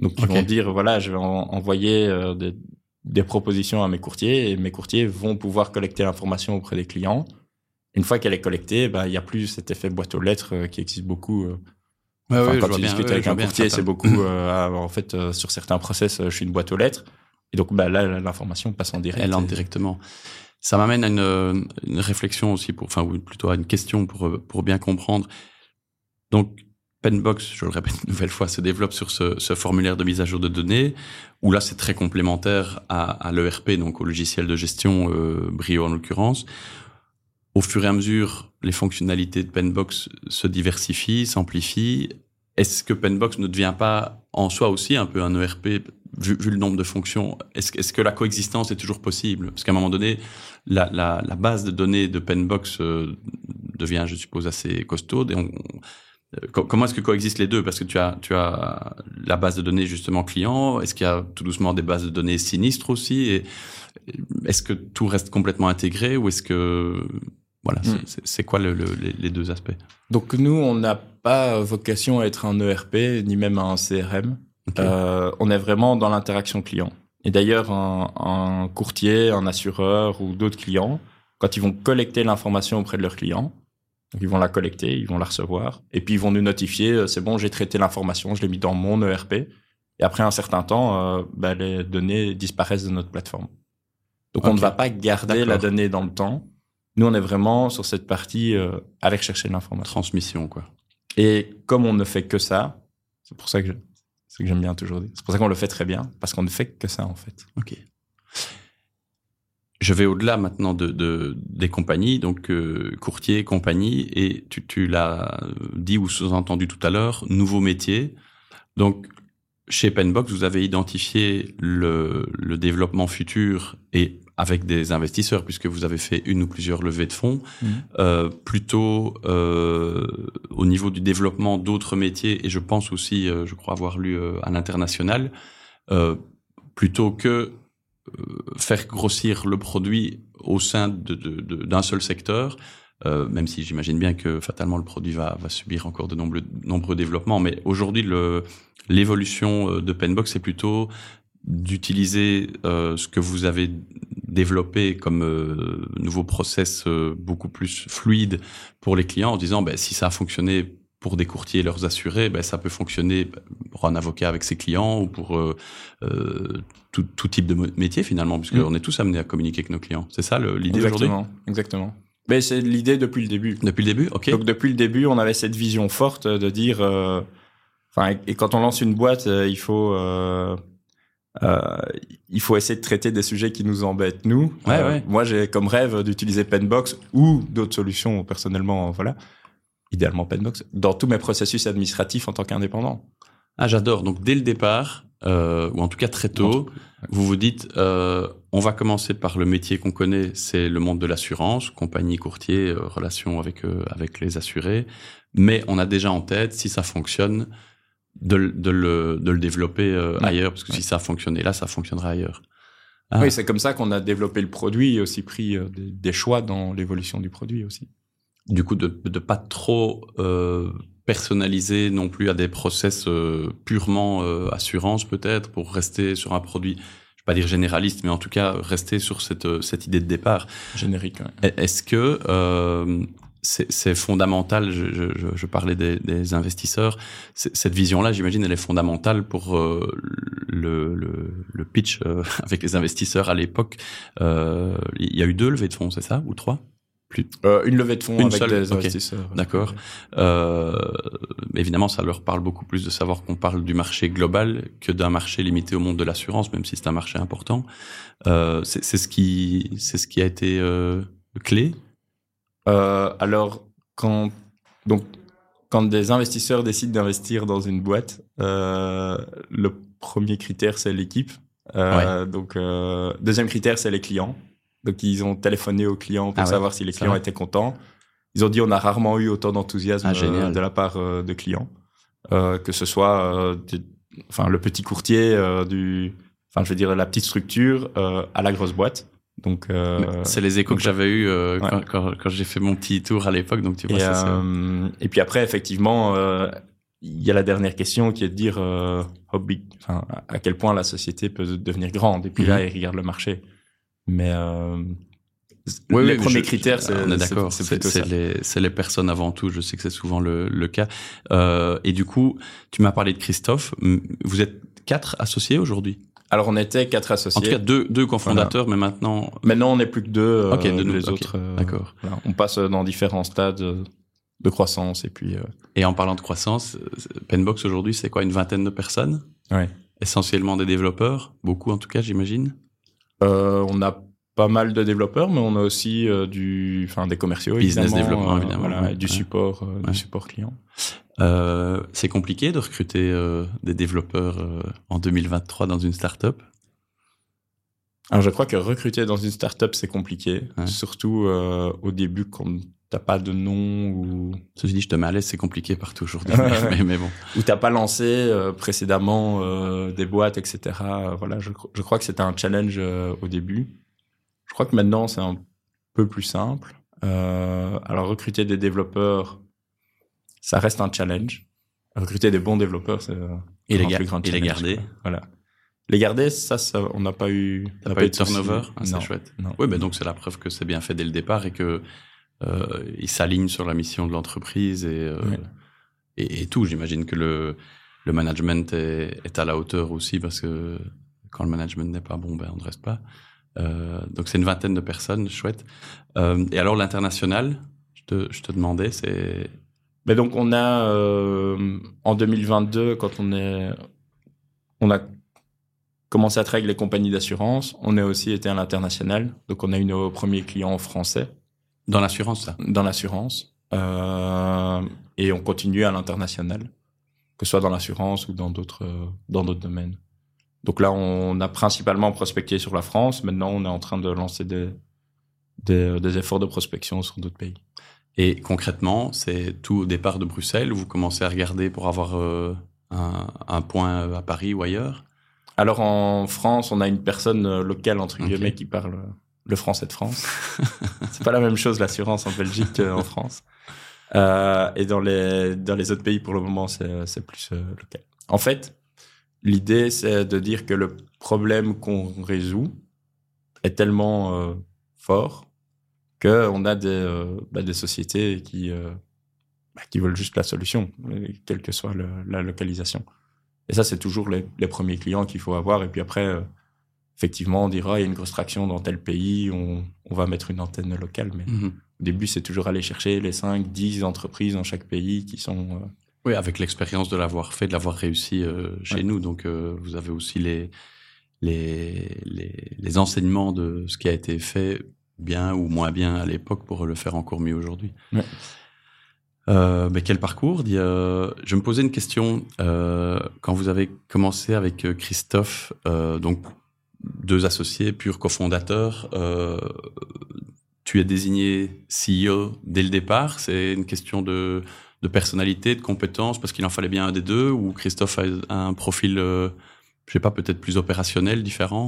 Donc, ils okay. vont dire, voilà, je vais en, envoyer euh, des, des propositions à mes courtiers et mes courtiers vont pouvoir collecter l'information auprès des clients. Une fois qu'elle est collectée, il bah, n'y a plus cet effet boîte aux lettres euh, qui existe beaucoup. Euh. Ouais, enfin, oui, quand tu discutes oui, avec un courtier, bien, c'est beaucoup, euh, en fait, euh, sur certains process, euh, je suis une boîte aux lettres. Et donc, bah, là, l'information passe en direct. Elle entre et... directement. Ça m'amène à une, une réflexion aussi, pour, enfin, ou plutôt à une question pour, pour bien comprendre. Donc, Penbox, je le répète une nouvelle fois, se développe sur ce, ce formulaire de mise à jour de données, où là, c'est très complémentaire à, à l'E R P, donc au logiciel de gestion euh, Brio en l'occurrence. Au fur et à mesure, les fonctionnalités de Penbox se diversifient, s'amplifient. Est-ce que Penbox ne devient pas en soi aussi un peu un E R P, vu, vu le nombre de fonctions ? Est-ce, est-ce que la coexistence est toujours possible ? Parce qu'à un moment donné, la, la, la base de données de Penbox euh, devient, je suppose, assez costaude et on... on Comment est-ce que coexistent les deux ? Parce que tu as, tu as la base de données justement client, est-ce qu'il y a tout doucement des bases de données sinistres aussi ? Et est-ce que tout reste complètement intégré ou est-ce que... Voilà, mmh. c'est, c'est quoi le, le, les deux aspects ? Donc nous, on n'a pas vocation à être un E R P, ni même un C R M. Okay. Euh, on est vraiment dans l'interaction client. Et d'ailleurs, un, un courtier, un assureur ou d'autres clients, quand ils vont collecter l'information auprès de leurs clients, donc, ils vont la collecter, ils vont la recevoir. Et puis, ils vont nous notifier, euh, c'est bon, j'ai traité l'information, je l'ai mis dans mon E R P. Et après un certain temps, euh, bah, les données disparaissent de notre plateforme. Donc, okay. on ne va pas garder D'accord. la donnée dans le temps. Nous, on est vraiment sur cette partie euh, aller chercher l'information. Transmission, quoi. Et comme on ne fait que ça, c'est pour ça que, je, c'est que j'aime bien toujours dire, c'est pour ça qu'on le fait très bien, parce qu'on ne fait que ça, en fait. OK. Je vais au-delà maintenant de, de des compagnies, donc euh, courtiers, compagnies, et tu, tu l'as dit ou sous-entendu tout à l'heure, nouveaux métiers. Donc, chez Penbox, vous avez identifié le, le développement futur et avec des investisseurs, puisque vous avez fait une ou plusieurs levées de fonds, mmh. euh, plutôt euh, au niveau du développement d'autres métiers, et je pense aussi, euh, je crois avoir lu euh, à l'international, euh, plutôt que... faire grossir le produit au sein de, de, de, d'un seul secteur, euh, même si j'imagine bien que fatalement le produit va, va subir encore de nombreux, nombreux développements. Mais aujourd'hui, le, l'évolution de Penbox, c'est plutôt d'utiliser euh, ce que vous avez développé comme euh, nouveau process euh, beaucoup plus fluide pour les clients en disant bah, « si ça a fonctionné pour des courtiers et leurs assurés, ben, ça peut fonctionner pour un avocat avec ses clients ou pour euh, euh, tout, tout type de métier finalement, puisqu'on mmh. est tous amenés à communiquer avec nos clients. C'est ça le, l'idée exactement, aujourd'hui ? Exactement. Mais c'est l'idée depuis le début. Depuis le début, ok. Donc depuis le début, on avait cette vision forte de dire... Euh, et quand on lance une boîte, il faut, euh, euh, il faut essayer de traiter des sujets qui nous embêtent, nous. Ouais, euh, ouais. Moi, j'ai comme rêve d'utiliser Penbox ou d'autres solutions personnellement, voilà. Idéalement Penbox, dans tous mes processus administratifs en tant qu'indépendant. Ah, j'adore. Donc, dès le départ, euh, ou en tout cas très tôt, tout... vous vous dites, euh, on va commencer par le métier qu'on connaît, c'est le monde de l'assurance, compagnie, courtier, euh, relation avec, euh, avec les assurés. Mais on a déjà en tête, si ça fonctionne, de, de, le, de le développer euh, ouais. ailleurs, parce que ouais. si ça a fonctionné là, ça fonctionnera ailleurs. Ah. Oui, c'est comme ça qu'on a développé le produit et aussi pris euh, des, des choix dans l'évolution du produit aussi. Du coup, de ne pas trop euh, personnalisé non plus à des process euh, purement euh, assurance peut-être, pour rester sur un produit, je ne vais pas dire généraliste, mais en tout cas rester sur cette, cette idée de départ. Générique, oui. Est-ce que euh, c'est, c'est fondamental, je, je, je parlais des, des investisseurs, c'est, cette vision-là, j'imagine, elle est fondamentale pour euh, le, le, le pitch euh, avec les investisseurs à l'époque. Euh, il y a eu deux levées de fonds, c'est ça? Ou trois? Plus... Euh, une levée de fonds avec seule. Des investisseurs. Okay. D'accord. Euh, évidemment, ça leur parle beaucoup plus de savoir qu'on parle du marché global que d'un marché limité au monde de l'assurance, même si c'est un marché important. Euh, c'est, c'est, ce qui, c'est ce qui a été euh, clé. Euh, alors, quand, donc, quand des investisseurs décident d'investir dans une boîte, euh, le premier critère, c'est l'équipe. Euh, ouais. Donc, euh, deuxième critère, c'est les clients. Donc, ils ont téléphoné aux clients pour ah savoir ouais, si les clients étaient contents. Ils ont dit qu'on a rarement eu autant d'enthousiasme ah, euh, de la part euh, de clients, euh, que ce soit euh, du, enfin, le petit courtier, euh, du, enfin, je veux dire, la petite structure euh, à la grosse boîte. Donc, euh, c'est les échos donc, que j'avais eus euh, ouais. quand, quand, quand j'ai fait mon petit tour à l'époque. Donc, tu vois, et, ça, euh, c'est... et puis après, effectivement, il euh, y a la dernière question qui est de dire euh, how big, enfin, à quel point la société peut devenir grande. Et puis mmh. là, ils regardent le marché. Mais euh, oui, les oui, premiers je, critères, c'est, on est d'accord, c'est, c'est plutôt c'est, ça. C'est les, c'est les personnes avant tout. Je sais que c'est souvent le, le cas. Euh, et du coup, tu m'as parlé de Christophe. Vous êtes quatre associés aujourd'hui? Alors, on était quatre associés. En tout cas, deux, deux cofondateurs, voilà. Mais maintenant... Maintenant, on n'est plus que deux. Ok, euh, de nous, les okay. autres. Euh, d'accord. Voilà, on passe dans différents stades de croissance. Et puis. Euh... Et en parlant de croissance, Penbox aujourd'hui, c'est quoi? Une vingtaine de personnes? Oui. Essentiellement des développeurs, beaucoup en tout cas, j'imagine. Euh, on a pas mal de développeurs, mais on a aussi euh, du, enfin des commerciaux, business évidemment, développement, euh, évidemment, voilà, ouais, du ouais. support, euh, ouais. du support client. Euh, c'est compliqué de recruter euh, des développeurs euh, en deux mille vingt-trois dans une start-up. Alors je crois que recruter dans une start-up c'est compliqué, ouais. surtout euh, au début quand t'as pas de nom ou. Ceci dit, je te mets à l'aise, c'est compliqué partout aujourd'hui, mais, mais bon. Ou t'as pas lancé euh, précédemment euh, des boîtes, et cetera. Voilà, je, je crois que c'était un challenge euh, au début. Je crois que maintenant c'est un peu plus simple. Euh, alors recruter des développeurs, ça reste un challenge. Recruter des bons développeurs, c'est un et les gar- plus grand challenge. Et les garder, voilà. Les garder, ça, ça on n'a pas eu. T'as pas eu de turnover, ah, c'est non, chouette. Non. Oui, ben donc c'est la preuve que c'est bien fait dès le départ et que. Euh, ils s'alignent sur la mission de l'entreprise et, euh, ouais. et, et tout. J'imagine que le, le management est, est à la hauteur aussi parce que quand le management n'est pas bon, ben on ne reste pas. Euh, donc, c'est une vingtaine de personnes, chouette. Euh, et alors, l'international, je te, je te demandais, c'est... Mais donc, on a, euh, en deux mille vingt-deux, quand on est... On a commencé à travailler avec les compagnies d'assurance. On a aussi été à l'international. Donc, on a eu nos premiers clients français. Dans l'assurance, ça. Dans l'assurance. Euh, et on continue à l'international, que ce soit dans l'assurance ou dans d'autres, dans d'autres domaines. Donc là, on a principalement prospecté sur la France. Maintenant, on est en train de lancer des, des, des efforts de prospection sur d'autres pays. Et concrètement, c'est tout au départ de Bruxelles où vous commencez à regarder pour avoir euh, un, un point à Paris ou ailleurs? Alors, en France, on a une personne locale, entre guillemets, okay. qui parle... Le français de France. C'est pas la même chose, l'assurance en Belgique qu'en France. Euh, et dans les, dans les autres pays, pour le moment, c'est, c'est plus euh, local. En fait, l'idée, c'est de dire que le problème qu'on résout est tellement euh, fort qu'on a des, euh, bah, des sociétés qui, euh, bah, qui veulent juste la solution, quelle que soit le, la localisation. Et ça, c'est toujours les, les premiers clients qu'il faut avoir. Et puis après... Euh, Effectivement, on dira, il y a une grosse traction dans tel pays, on, on va mettre une antenne locale. Mais mm-hmm. au début, c'est toujours aller chercher les cinq, dix entreprises dans chaque pays qui sont... Euh... Oui, avec l'expérience de l'avoir fait, de l'avoir réussi euh, chez ouais. nous. Donc, euh, vous avez aussi les, les, les, les enseignements de ce qui a été fait bien ou moins bien à l'époque pour le faire encore mieux aujourd'hui. Ouais. Euh, mais quel parcours dit, euh, je me posais une question. Euh, quand vous avez commencé avec Christophe, euh, donc... deux associés, purs cofondateurs. Euh, tu es désigné C E O dès le départ. C'est une question de, de personnalité, de compétences, parce qu'il en fallait bien un des deux, ou Christophe a un profil, euh, je ne sais pas, peut-être plus opérationnel, différent,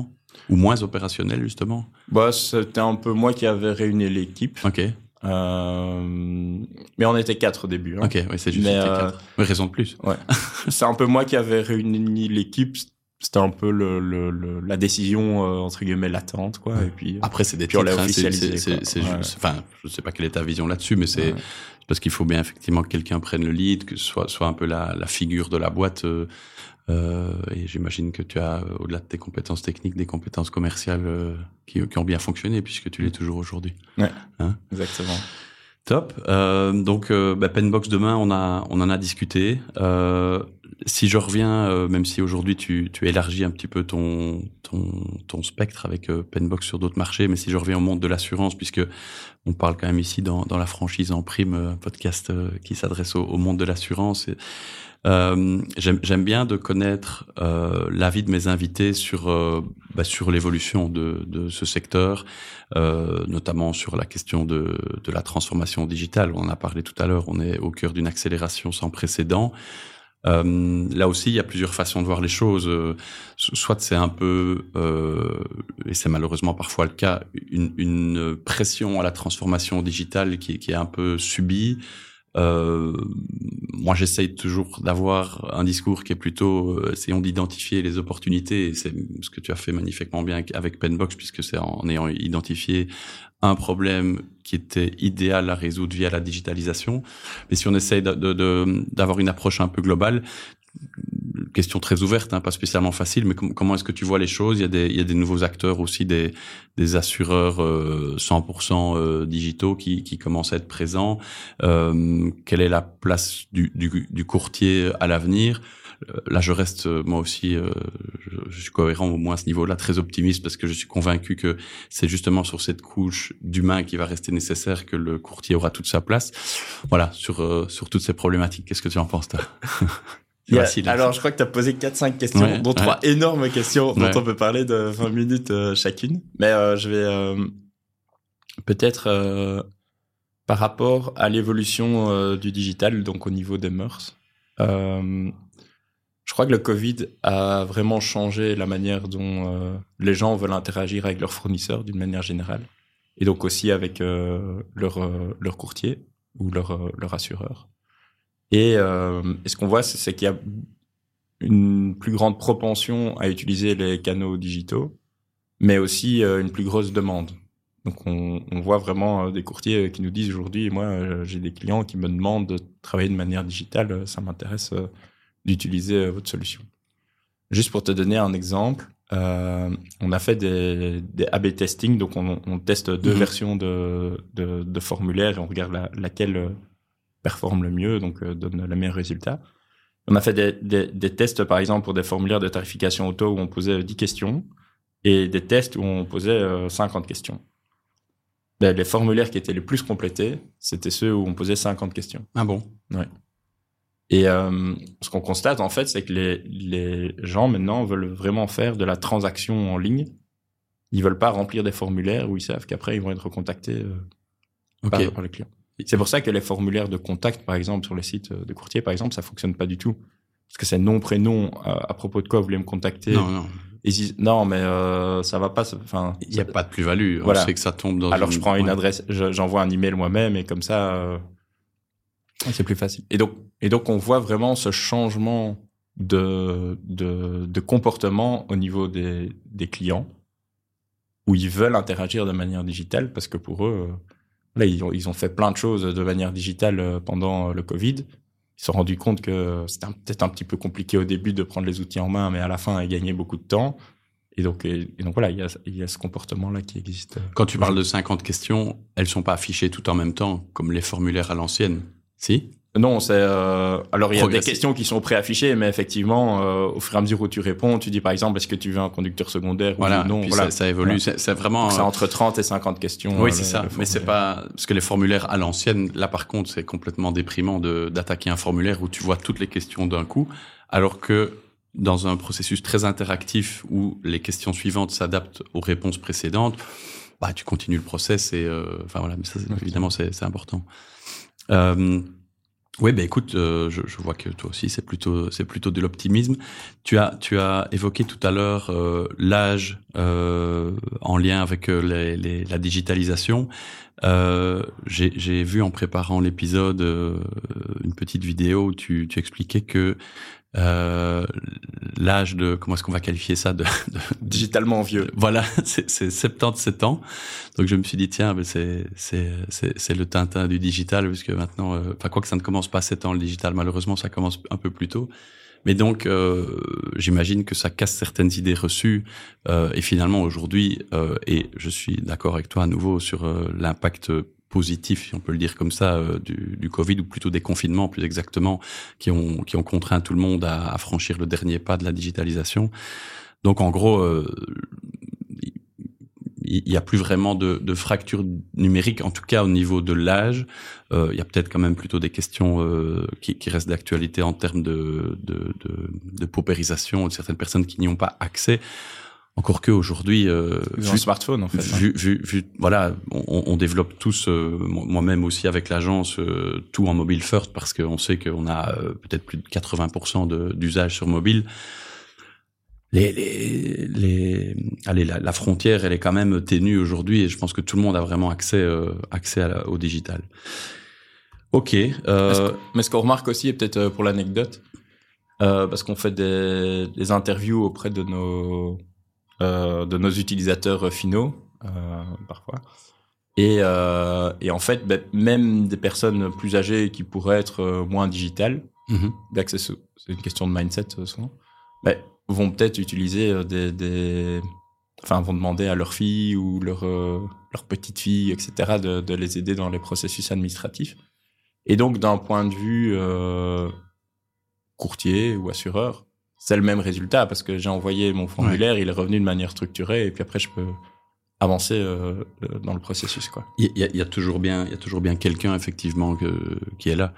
ou moins opérationnel, justement? Bah, c'était un peu moi qui avais réuni l'équipe. Okay. Euh... Mais on était quatre au début. Hein. Ok, oui, c'est juste. Mais euh... quatre. Oui, raison de plus. Ouais. C'est un peu moi qui avais réuni l'équipe. C'était un peu le, le, le, la décision, euh, entre guillemets, latente, quoi. Ouais. Et puis, après, c'est des titres, hein, c'est, c'est, c'est, c'est ouais. juste, enfin, je sais pas quelle est ta vision là-dessus, mais c'est, ouais. parce qu'il faut bien, effectivement, que quelqu'un prenne le lead, que ce soit, soit un peu la, la figure de la boîte, euh, euh, et j'imagine que tu as, au-delà de tes compétences techniques, des compétences commerciales, euh, qui, qui ont bien fonctionné, puisque tu l'es toujours aujourd'hui. Ouais. Hein? Exactement. Top. Euh, donc, euh, bah, Penbox, demain, on a, on en a discuté. Euh, si je reviens, euh, même si aujourd'hui tu, tu élargis un petit peu ton, ton, ton spectre avec euh, Penbox sur d'autres marchés, mais si je reviens au monde de l'assurance, puisque on parle quand même ici dans, dans la franchise en prime, un podcast euh, qui s'adresse au, au monde de l'assurance. Et, euh, j'aime, j'aime bien de connaître euh, l'avis de mes invités sur, euh, bah, sur l'évolution de, de ce secteur, euh, notamment sur la question de, de la transformation digitale. On en a parlé tout à l'heure, on est au cœur d'une accélération sans précédent. Euh, là aussi, il y a plusieurs façons de voir les choses. Soit c'est un peu, euh, et c'est malheureusement parfois le cas, une, une pression à la transformation digitale qui, qui est un peu subie. Euh, moi, j'essaye toujours d'avoir un discours qui est plutôt euh, essayons d'identifier les opportunités. Et c'est ce que tu as fait magnifiquement bien avec Penbox, puisque c'est en ayant identifié un problème qui était idéal à résoudre via la digitalisation. Mais si on essaye de, de, de, d'avoir une approche un peu globale, question très ouverte, hein, pas spécialement facile, mais com- comment est-ce que tu vois les choses? Il y a des, il y a des nouveaux acteurs aussi, des, des assureurs euh, cent pour cent euh, digitaux qui, qui commencent à être présents. Euh, quelle est la place du, du, du courtier à l'avenir? Là, je reste, moi aussi, euh, je, je suis cohérent au moins à ce niveau-là, très optimiste, parce que je suis convaincu que c'est justement sur cette couche d'humain qui va rester nécessaire que le courtier aura toute sa place. Voilà, sur, euh, sur toutes ces problématiques, qu'est-ce que tu en penses, toi? Yeah. Facile, alors, ça. Je crois que tu as posé quatre cinq questions, ouais, dont trois ouais. énormes questions ouais. dont on peut parler de vingt minutes euh, chacune. Mais euh, je vais euh, peut-être, euh, par rapport à l'évolution euh, du digital, donc au niveau des mœurs, euh, je crois que le Covid a vraiment changé la manière dont euh, les gens veulent interagir avec leurs fournisseurs d'une manière générale, et donc aussi avec euh, leur, euh, leur courtier ou leur, euh, leur assureur. Et, euh, et ce qu'on voit, c'est, c'est qu'il y a une plus grande propension à utiliser les canaux digitaux, mais aussi euh, une plus grosse demande. Donc, on, on voit vraiment des courtiers qui nous disent aujourd'hui, moi, j'ai des clients qui me demandent de travailler de manière digitale, ça m'intéresse euh, d'utiliser votre solution. Juste pour te donner un exemple, euh, on a fait des, des A B testing, donc on, on teste deux mmh. versions de, de, de formulaires et on regarde la, laquelle... performe le mieux, donc euh, donne le meilleur résultat. On a fait des, des, des tests, par exemple, pour des formulaires de tarification auto où on posait dix questions et des tests où on posait euh, cinquante questions. Ben, les formulaires qui étaient les plus complétés, c'était ceux où on posait cinquante questions. Ah bon? Oui. Et euh, ce qu'on constate, en fait, c'est que les, les gens, maintenant, veulent vraiment faire de la transaction en ligne. Ils ne veulent pas remplir des formulaires où ils savent qu'après, ils vont être recontactés euh, okay. par, par les clients. C'est pour ça que les formulaires de contact, par exemple, sur les sites de courtiers, par exemple, ça fonctionne pas du tout. Parce que c'est nom, prénom, à, à propos de quoi vous voulez me contacter. Non, non. Ils disent, non, mais euh, ça va pas. Enfin, il n'y a ça, pas de plus-value. Voilà. On sait que ça tombe dans. Alors, une... je prends une ouais. adresse, je, j'envoie un email moi-même et comme ça, euh, c'est plus facile. Et donc, et donc, on voit vraiment ce changement de, de, de comportement au niveau des, des clients, où ils veulent interagir de manière digitale parce que pour eux. Euh, Là, ils ont, ils ont fait plein de choses de manière digitale pendant le Covid. Ils se sont rendus compte que c'était un, peut-être un petit peu compliqué au début de prendre les outils en main, mais à la fin, ils gagnaient beaucoup de temps. Et donc, et, et donc voilà, il y a, il y a ce comportement-là qui existe. Quand tu parles de cinquante questions, elles ne sont pas affichées tout en même temps, comme les formulaires à l'ancienne, si ? Non, c'est euh, alors il y a des questions qui sont préaffichées, mais effectivement, euh, au fur et à mesure où tu réponds, tu dis par exemple, est-ce que tu veux un conducteur secondaire ou voilà, non, voilà. Ça, ça évolue, voilà. c'est, c'est vraiment. Donc, c'est entre trente et cinquante questions. Oui, euh, c'est le, ça. Le mais c'est pas parce que les formulaires à l'ancienne. Là, par contre, c'est complètement déprimant de d'attaquer un formulaire où tu vois toutes les questions d'un coup, alors que dans un processus très interactif où les questions suivantes s'adaptent aux réponses précédentes, bah tu continues le process et euh, enfin voilà. Mais ça, c'est, évidemment, c'est, c'est important. Euh, Oui, ben bah écoute, euh, je, je vois que toi aussi, c'est plutôt, c'est plutôt de l'optimisme. Tu as, tu as évoqué tout à l'heure euh, l'âge euh, en lien avec les, les, la digitalisation. Euh, j'ai, j'ai vu en préparant l'épisode euh, une petite vidéo où tu, tu expliquais que euh, l'âge de, comment est-ce qu'on va qualifier ça de, de digitalement vieux. De, voilà, c'est, c'est soixante-dix-sept ans. Donc je me suis dit tiens, ben c'est, c'est, c'est, c'est le Tintin du digital, puisque maintenant, enfin euh, quoi que ça ne commence pas à sept ans le digital, malheureusement ça commence un peu plus tôt. Mais donc, euh, j'imagine que ça casse certaines idées reçues. Euh, et finalement, aujourd'hui, euh, et je suis d'accord avec toi à nouveau sur euh, l'impact positif, si on peut le dire comme ça, euh, du, du Covid, ou plutôt des confinements, plus exactement, qui ont, qui ont contraint tout le monde à, à franchir le dernier pas de la digitalisation. Donc, en gros, euh, il n'y a plus vraiment de, de fracture numérique, en tout cas au niveau de l'âge. Euh, il y a peut-être quand même plutôt des questions euh, qui, qui restent d'actualité en termes de, de, de, de paupérisation, de certaines personnes qui n'y ont pas accès. Encore que aujourd'hui, euh, vu le smartphone en fait, vu, hein. vu, vu, voilà, on, on développe tous, euh, moi-même aussi avec l'agence, euh, tout en mobile first, parce qu'on sait qu'on a euh, peut-être plus de quatre-vingts pour cent de, d'usage sur mobile. Les, les, les, allez, la, la frontière, elle est quand même ténue aujourd'hui, et je pense que tout le monde a vraiment accès, euh, accès à la, au digital. Ok. Euh... Mais ce qu'on remarque aussi, et peut-être pour l'anecdote, euh, parce qu'on fait des, des interviews auprès de nos, euh, de nos utilisateurs finaux, euh, parfois. Et, euh, et en fait, bah, même des personnes plus âgées qui pourraient être moins digitales, mm-hmm. d'accès, c'est une question de mindset souvent, bah, vont peut-être utiliser des, des, enfin vont demander à leur fille ou leur euh, leur petite fille, et cetera, de, de les aider dans les processus administratifs. Et donc, d'un point de vue euh, courtier ou assureur, c'est le même résultat, parce que j'ai envoyé mon formulaire, ouais. il est revenu de manière structurée, et puis après je peux avancer euh, dans le processus, quoi. Il y a, il y a toujours bien, il y a toujours bien quelqu'un effectivement que, qui est là.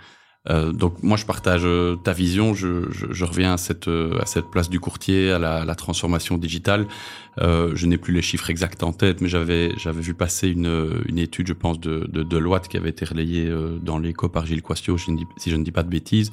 Euh, donc moi je partage euh, ta vision, je, je, je reviens à cette, euh, à cette place du courtier, à la, à la transformation digitale. Euh, je n'ai plus les chiffres exacts en tête, mais j'avais, j'avais vu passer une, une étude, je pense, de, de Deloitte qui avait été relayée euh, dans l'écho par Gilles Coistio, si je ne dis, si je ne dis pas de bêtises,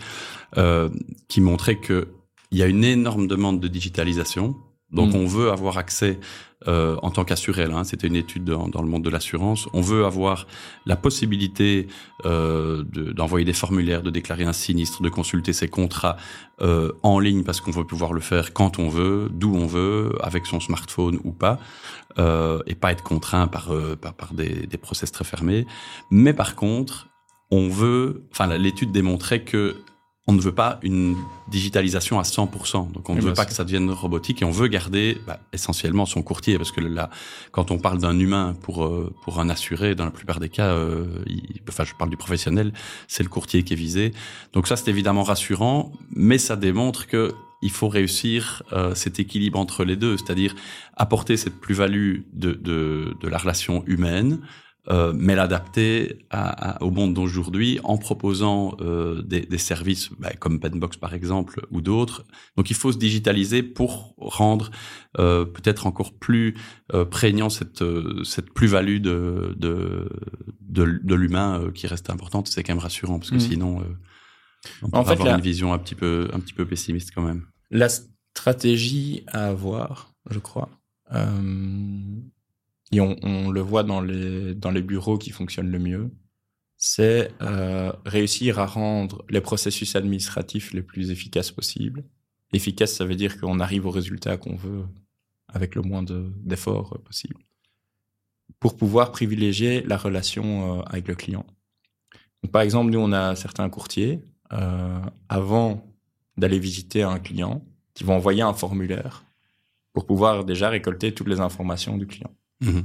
euh, qui montrait que il y a une énorme demande de digitalisation. Donc, mmh. on veut avoir accès, euh, en tant qu'assuré, hein, c'était une étude dans, dans le monde de l'assurance, on veut avoir la possibilité euh, de, d'envoyer des formulaires, de déclarer un sinistre, de consulter ses contrats euh, en ligne, parce qu'on veut pouvoir le faire quand on veut, d'où on veut, avec son smartphone ou pas, euh, et pas être contraint par, euh, par, par des, des process très fermés. Mais par contre, on veut... Enfin, l'étude démontrait que on ne veut pas une digitalisation à cent pour cent. Donc, on ne veut pas que ça devienne robotique, et on veut garder bah, essentiellement son courtier, parce que là, quand on parle d'un humain pour, euh, pour un assuré, dans la plupart des cas, euh, il, enfin, je parle du professionnel, c'est le courtier qui est visé. Donc ça, c'est évidemment rassurant, mais ça démontre que il faut réussir euh, cet équilibre entre les deux, c'est-à-dire apporter cette plus-value de, de, de la relation humaine, Euh, mais l'adapter à, à, au monde d'aujourd'hui en proposant euh, des, des services bah, comme Penbox par exemple ou d'autres. Donc il faut se digitaliser pour rendre euh, peut-être encore plus euh, prégnant cette, cette plus-value de, de, de, de l'humain euh, qui reste importante. C'est quand même rassurant, parce que mmh. sinon euh, on peut en avoir fait, là, une vision un petit, peu, un petit peu pessimiste quand même. La stratégie à avoir, je crois... Euh... et on, on le voit dans les, dans les bureaux qui fonctionnent le mieux, c'est euh, réussir à rendre les processus administratifs les plus efficaces possibles. Efficace, ça veut dire qu'on arrive au résultat qu'on veut avec le moins de, d'efforts possible, pour pouvoir privilégier la relation euh, avec le client. Donc, par exemple, nous, on a certains courtiers, euh, avant d'aller visiter un client, qui vont envoyer un formulaire pour pouvoir déjà récolter toutes les informations du client. Mmh.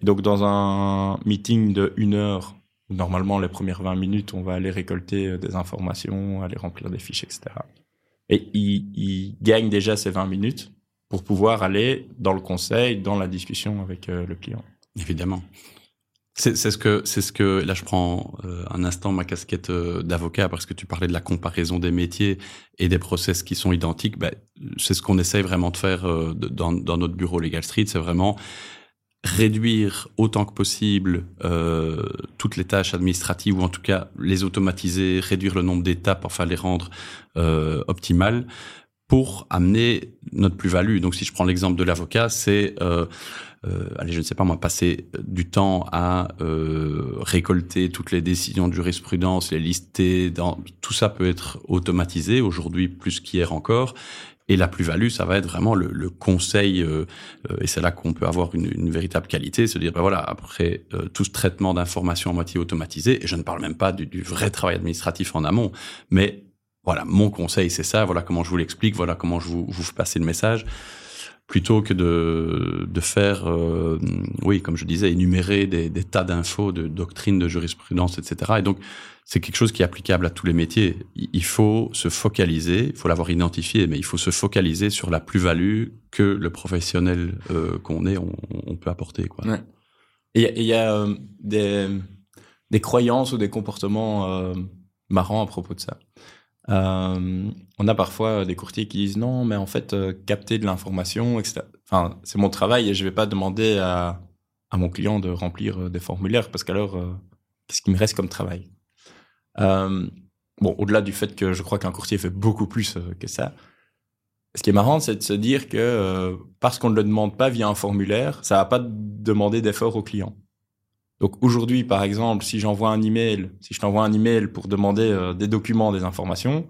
Et donc, dans un meeting de une heure, où normalement, les premières vingt minutes, on va aller récolter des informations, aller remplir des fiches, et cetera. Et il, il gagne déjà ces vingt minutes pour pouvoir aller dans le conseil, dans la discussion avec euh, le client. Évidemment. C'est, c'est, ce que, c'est ce que... Là, je prends euh, un instant ma casquette euh, d'avocat, parce que tu parlais de la comparaison des métiers et des process qui sont identiques. Bah, c'est ce qu'on essaye vraiment de faire euh, dans, dans notre bureau Legal Street. C'est vraiment... réduire autant que possible euh, toutes les tâches administratives, ou en tout cas les automatiser, réduire le nombre d'étapes, enfin les rendre euh, optimales, pour amener notre plus-value. Donc, si je prends l'exemple de l'avocat, c'est, euh, euh, allez, je ne sais pas moi, passer du temps à euh, récolter toutes les décisions de jurisprudence, les lister, dans, tout ça peut être automatisé, aujourd'hui plus qu'hier encore. Et la plus-value, ça va être vraiment le, le conseil, euh, euh, et c'est là qu'on peut avoir une, une véritable qualité, se dire, ben voilà, après euh, tout ce traitement d'informations en moitié automatisé, et je ne parle même pas du, du vrai travail administratif en amont, mais... Voilà, mon conseil, c'est ça. Voilà comment je vous l'explique. Voilà comment je vous, vous fais passer le message. Plutôt que de, de faire, euh, oui, comme je disais, énumérer des, des tas d'infos, de doctrines, de jurisprudence, et cetera. Et donc, c'est quelque chose qui est applicable à tous les métiers. Il faut se focaliser, il faut l'avoir identifié, mais il faut se focaliser sur la plus-value que le professionnel euh, qu'on est, on, on peut apporter, quoi. Ouais. Et il y a euh, des, des croyances ou des comportements euh, marrants à propos de ça. Euh, on a parfois des courtiers qui disent non, mais en fait, euh, capter de l'information, et cetera. Enfin, c'est mon travail et je ne vais pas demander à, à mon client de remplir euh, des formulaires parce qu'alors, euh, qu'est-ce qui me reste comme travail ? euh, Bon, au-delà du fait que je crois qu'un courtier fait beaucoup plus euh, que ça, ce qui est marrant, c'est de se dire que euh, parce qu'on ne le demande pas via un formulaire, ça ne va pas demander d'effort au client. Donc aujourd'hui, par exemple, si j'envoie un email, si je t'envoie un email pour demander euh, des documents, des informations,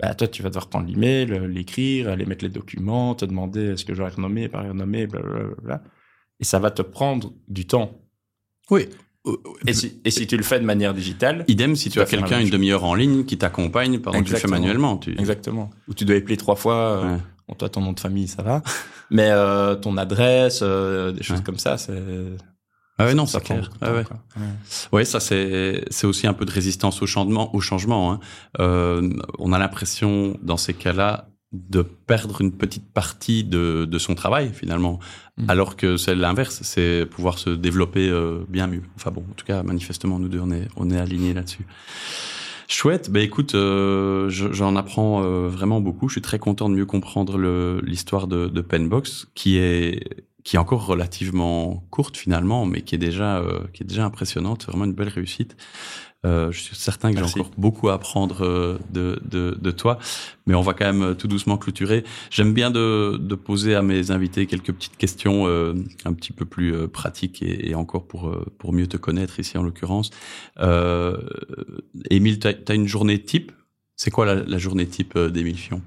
bah toi tu vas devoir prendre l'email, l'écrire, aller mettre les documents, te demander est-ce que j'aurais renommé, pas renommé, blablabla, et ça va te prendre du temps. Oui. Et si, et si tu le fais de manière digitale, idem si tu, tu as quelqu'un une demi-heure en ligne qui t'accompagne pendant Exactement. Que tu le fais manuellement. Tu... Exactement. Ou tu dois appeler trois fois. Euh, ouais. Bon, toi ton nom de famille ça va, mais euh, ton adresse, euh, des choses ouais. comme ça, c'est. Ah ouais, non, c'est clair. Ah ouais. Ouais. ouais, ça, c'est, c'est aussi un peu de résistance au changement, au changement, hein. Euh, on a l'impression, dans ces cas-là, de perdre une petite partie de, de son travail, finalement. Mmh. Alors que c'est l'inverse, c'est pouvoir se développer, euh, bien mieux. Enfin bon, en tout cas, manifestement, nous deux, on est, on est alignés là-dessus. Chouette. Ben, écoute, euh, j'en apprends euh, vraiment beaucoup. Je suis très content de mieux comprendre le, l'histoire de, de Penbox, qui est, qui est encore relativement courte finalement, mais qui est déjà, euh, qui est déjà impressionnante. C'est vraiment une belle réussite. Euh, je suis certain que Merci. J'ai encore beaucoup à apprendre euh, de, de, de toi, mais on va quand même tout doucement clôturer. J'aime bien de, de poser à mes invités quelques petites questions euh, un petit peu plus euh, pratiques et, et encore pour, euh, pour mieux te connaître ici en l'occurrence. Euh, Émile, tu as une journée type ? C'est quoi la, la journée type d'Émile Fyon ?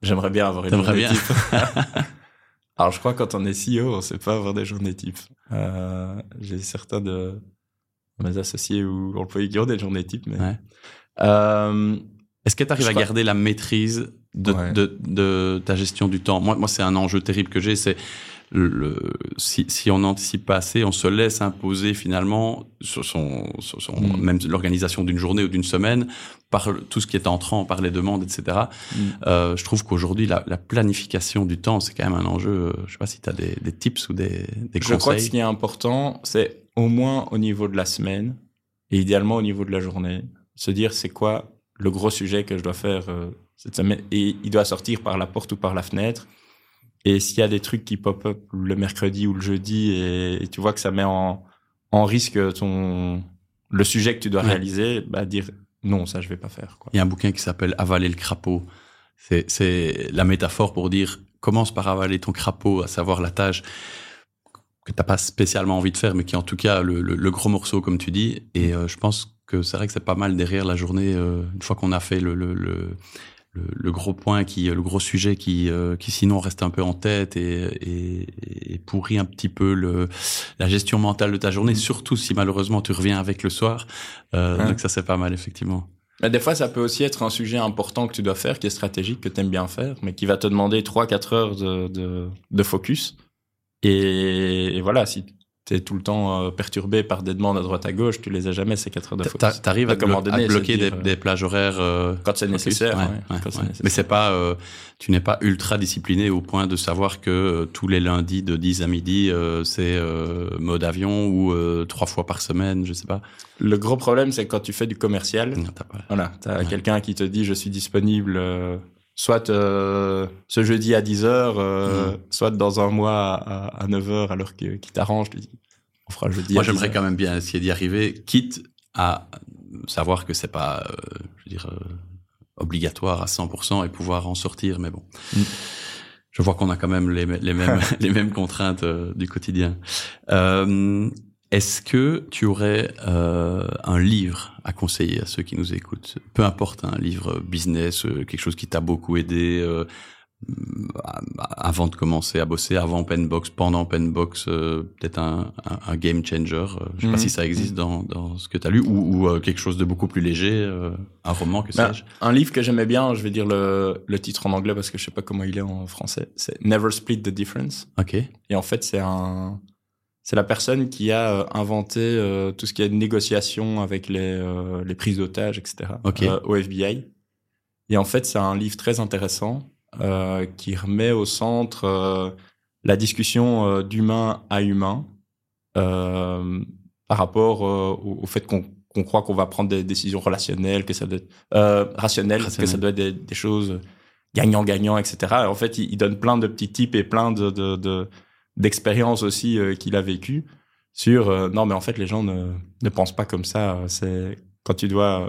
J'aimerais bien avoir une T'aimerais journée bien. type. Alors, je crois que quand on est C E O, on ne sait pas avoir des journées types. Euh, j'ai certains de mes associés ou employés qui ont des journées types. Mais... Ouais. Euh, Est-ce que tu arrives à crois... garder la maîtrise de, ouais. de, de ta gestion du temps ? Moi, moi, c'est un enjeu terrible que j'ai. C'est le, si, si on n'anticipe pas assez, on se laisse imposer finalement sur son, sur son, mmh. même l'organisation d'une journée ou d'une semaine par tout ce qui est entrant, par les demandes, et cetera. Mmh. Euh, je trouve qu'aujourd'hui, la, la planification du temps, c'est quand même un enjeu. Je ne sais pas si tu as des, des tips ou des, des je conseils. Je crois que ce qui est important, c'est au moins au niveau de la semaine et idéalement au niveau de la journée, se dire c'est quoi le gros sujet que je dois faire euh, cette semaine. Et il doit sortir par la porte ou par la fenêtre. Et s'il y a des trucs qui pop-up le mercredi ou le jeudi et, et tu vois que ça met en, en risque ton, le sujet que tu dois ouais. réaliser, bah dire non, ça, je ne vais pas faire. Quoi. Il y a un bouquin qui s'appelle « Avaler le crapaud ». C'est, c'est la métaphore pour dire « Commence par avaler ton crapaud », à savoir la tâche que tu n'as pas spécialement envie de faire, mais qui est en tout cas le, le, le gros morceau, comme tu dis. Et euh, je pense que c'est vrai que c'est pas mal derrière la journée, euh, une fois qu'on a fait le... le, le Le, le gros point, qui, le gros sujet qui, euh, qui sinon reste un peu en tête et, et, et pourrit un petit peu le, la gestion mentale de ta journée, mmh. surtout si malheureusement tu reviens avec le soir. Euh, hein. Donc ça, c'est pas mal, effectivement. Mais des fois, ça peut aussi être un sujet important que tu dois faire, qui est stratégique, que tu aimes bien faire, mais qui va te demander trois à quatre heures de, de, de focus. Et, et voilà, si tu es tout le temps perturbé par des demandes à droite à gauche, tu les as jamais, ces quatre heures de focus. Tu arrives à, blo- à bloquer des, des plages horaires euh, quand c'est nécessaire. Ouais, ouais, quand ouais, c'est ouais. nécessaire. Mais c'est pas, euh, tu n'es pas ultra discipliné au point de savoir que euh, tous les lundis de dix à midi, euh, c'est euh, mode avion ou euh, trois fois par semaine, je sais pas. Le gros problème, c'est quand tu fais du commercial, non, t'as pas... voilà, tu as ouais. quelqu'un qui te dit « je suis disponible euh, ». Soit euh, ce jeudi à dix heures, euh, mmh. soit dans un mois à, à neuf heures, à l'heure qui, qui t'arrange, tu dis, on fera jeudi. Moi, à j'aimerais dix heures. Quand même bien essayer d'y arriver, quitte à savoir que c'est pas, euh, je veux dire, euh, obligatoire à cent pour cent et pouvoir en sortir. Mais bon, mm. je vois qu'on a quand même les, les, mêmes, les mêmes contraintes euh, du quotidien. Euh, est-ce que tu aurais euh, un livre à conseiller à ceux qui nous écoutent? Peu importe, un livre business, euh, quelque chose qui t'a beaucoup aidé euh, avant de commencer à bosser, avant Penbox, pendant Penbox, euh, peut-être un, un, un game changer. Euh, je ne sais mmh. pas si ça existe dans, dans ce que tu as lu, ou, ou euh, quelque chose de beaucoup plus léger, euh, un roman, que sais-je. Un livre que j'aimais bien, je vais dire le, le titre en anglais parce que je ne sais pas comment il est en français, c'est « Never Split the Difference ». Ok. Et en fait, c'est, un, c'est la personne qui a inventé euh, tout ce qui est négociation avec les, euh, les prises d'otages, et cetera, okay. euh, au F B I. Et en fait, c'est un livre très intéressant. Euh, qui remet au centre euh, la discussion euh, d'humain à humain euh, par rapport euh, au, au fait qu'on, qu'on croit qu'on va prendre des décisions relationnelles, que ça doit être, euh, rationnelles, Rationnel. que ça doit être des, des choses gagnant-gagnant, et cetera. Et en fait, il, il donne plein de petits tips et plein de, de, de, d'expériences aussi euh, qu'il a vécues sur euh, non, mais en fait, les gens ne, ne pensent pas comme ça. C'est quand tu dois... Euh,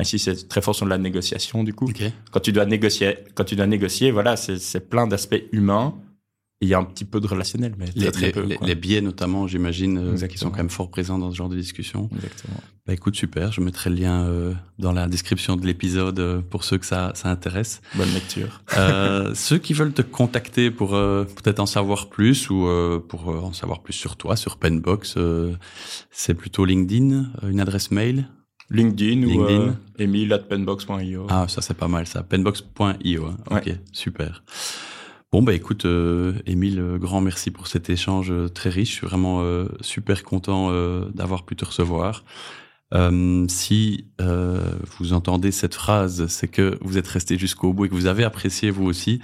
Ici, c'est très fort sur la négociation, du coup. Okay. Quand tu dois négocier, quand tu dois négocier, voilà, c'est, c'est plein d'aspects humains. Il y a un petit peu de relationnel, mais les, très, très les, peu. Les, les biais, notamment, j'imagine, euh, qui sont quand même fort présents dans ce genre de discussion. Exactement. Bah, écoute, super. Je mettrai le lien euh, dans la description de l'épisode euh, pour ceux que ça, ça intéresse. Bonne lecture. euh, ceux qui veulent te contacter pour euh, peut-être en savoir plus ou euh, pour euh, en savoir plus sur toi, sur Penbox, euh, c'est plutôt LinkedIn, une adresse mail? LinkedIn, LinkedIn ou euh, emile arobase penbox point io. Ah, ça, c'est pas mal, ça. penbox point io. Hein. Ouais. OK, super. Bon, bah écoute, euh, Émile, grand merci pour cet échange très riche. Je suis vraiment euh, super content euh, d'avoir pu te recevoir. Euh, si euh, vous entendez cette phrase, c'est que vous êtes resté jusqu'au bout et que vous avez apprécié vous aussi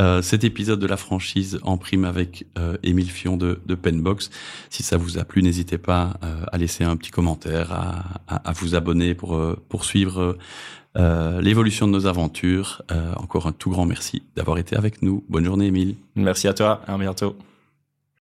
euh, cet épisode de la franchise en prime avec euh, Émile Fyon de, de Penbox. Si ça vous a plu, n'hésitez pas euh, à laisser un petit commentaire, à, à, à vous abonner pour euh, poursuivre euh, l'évolution de nos aventures. Euh, encore un tout grand merci d'avoir été avec nous. Bonne journée, Émile. Merci à toi. À bientôt.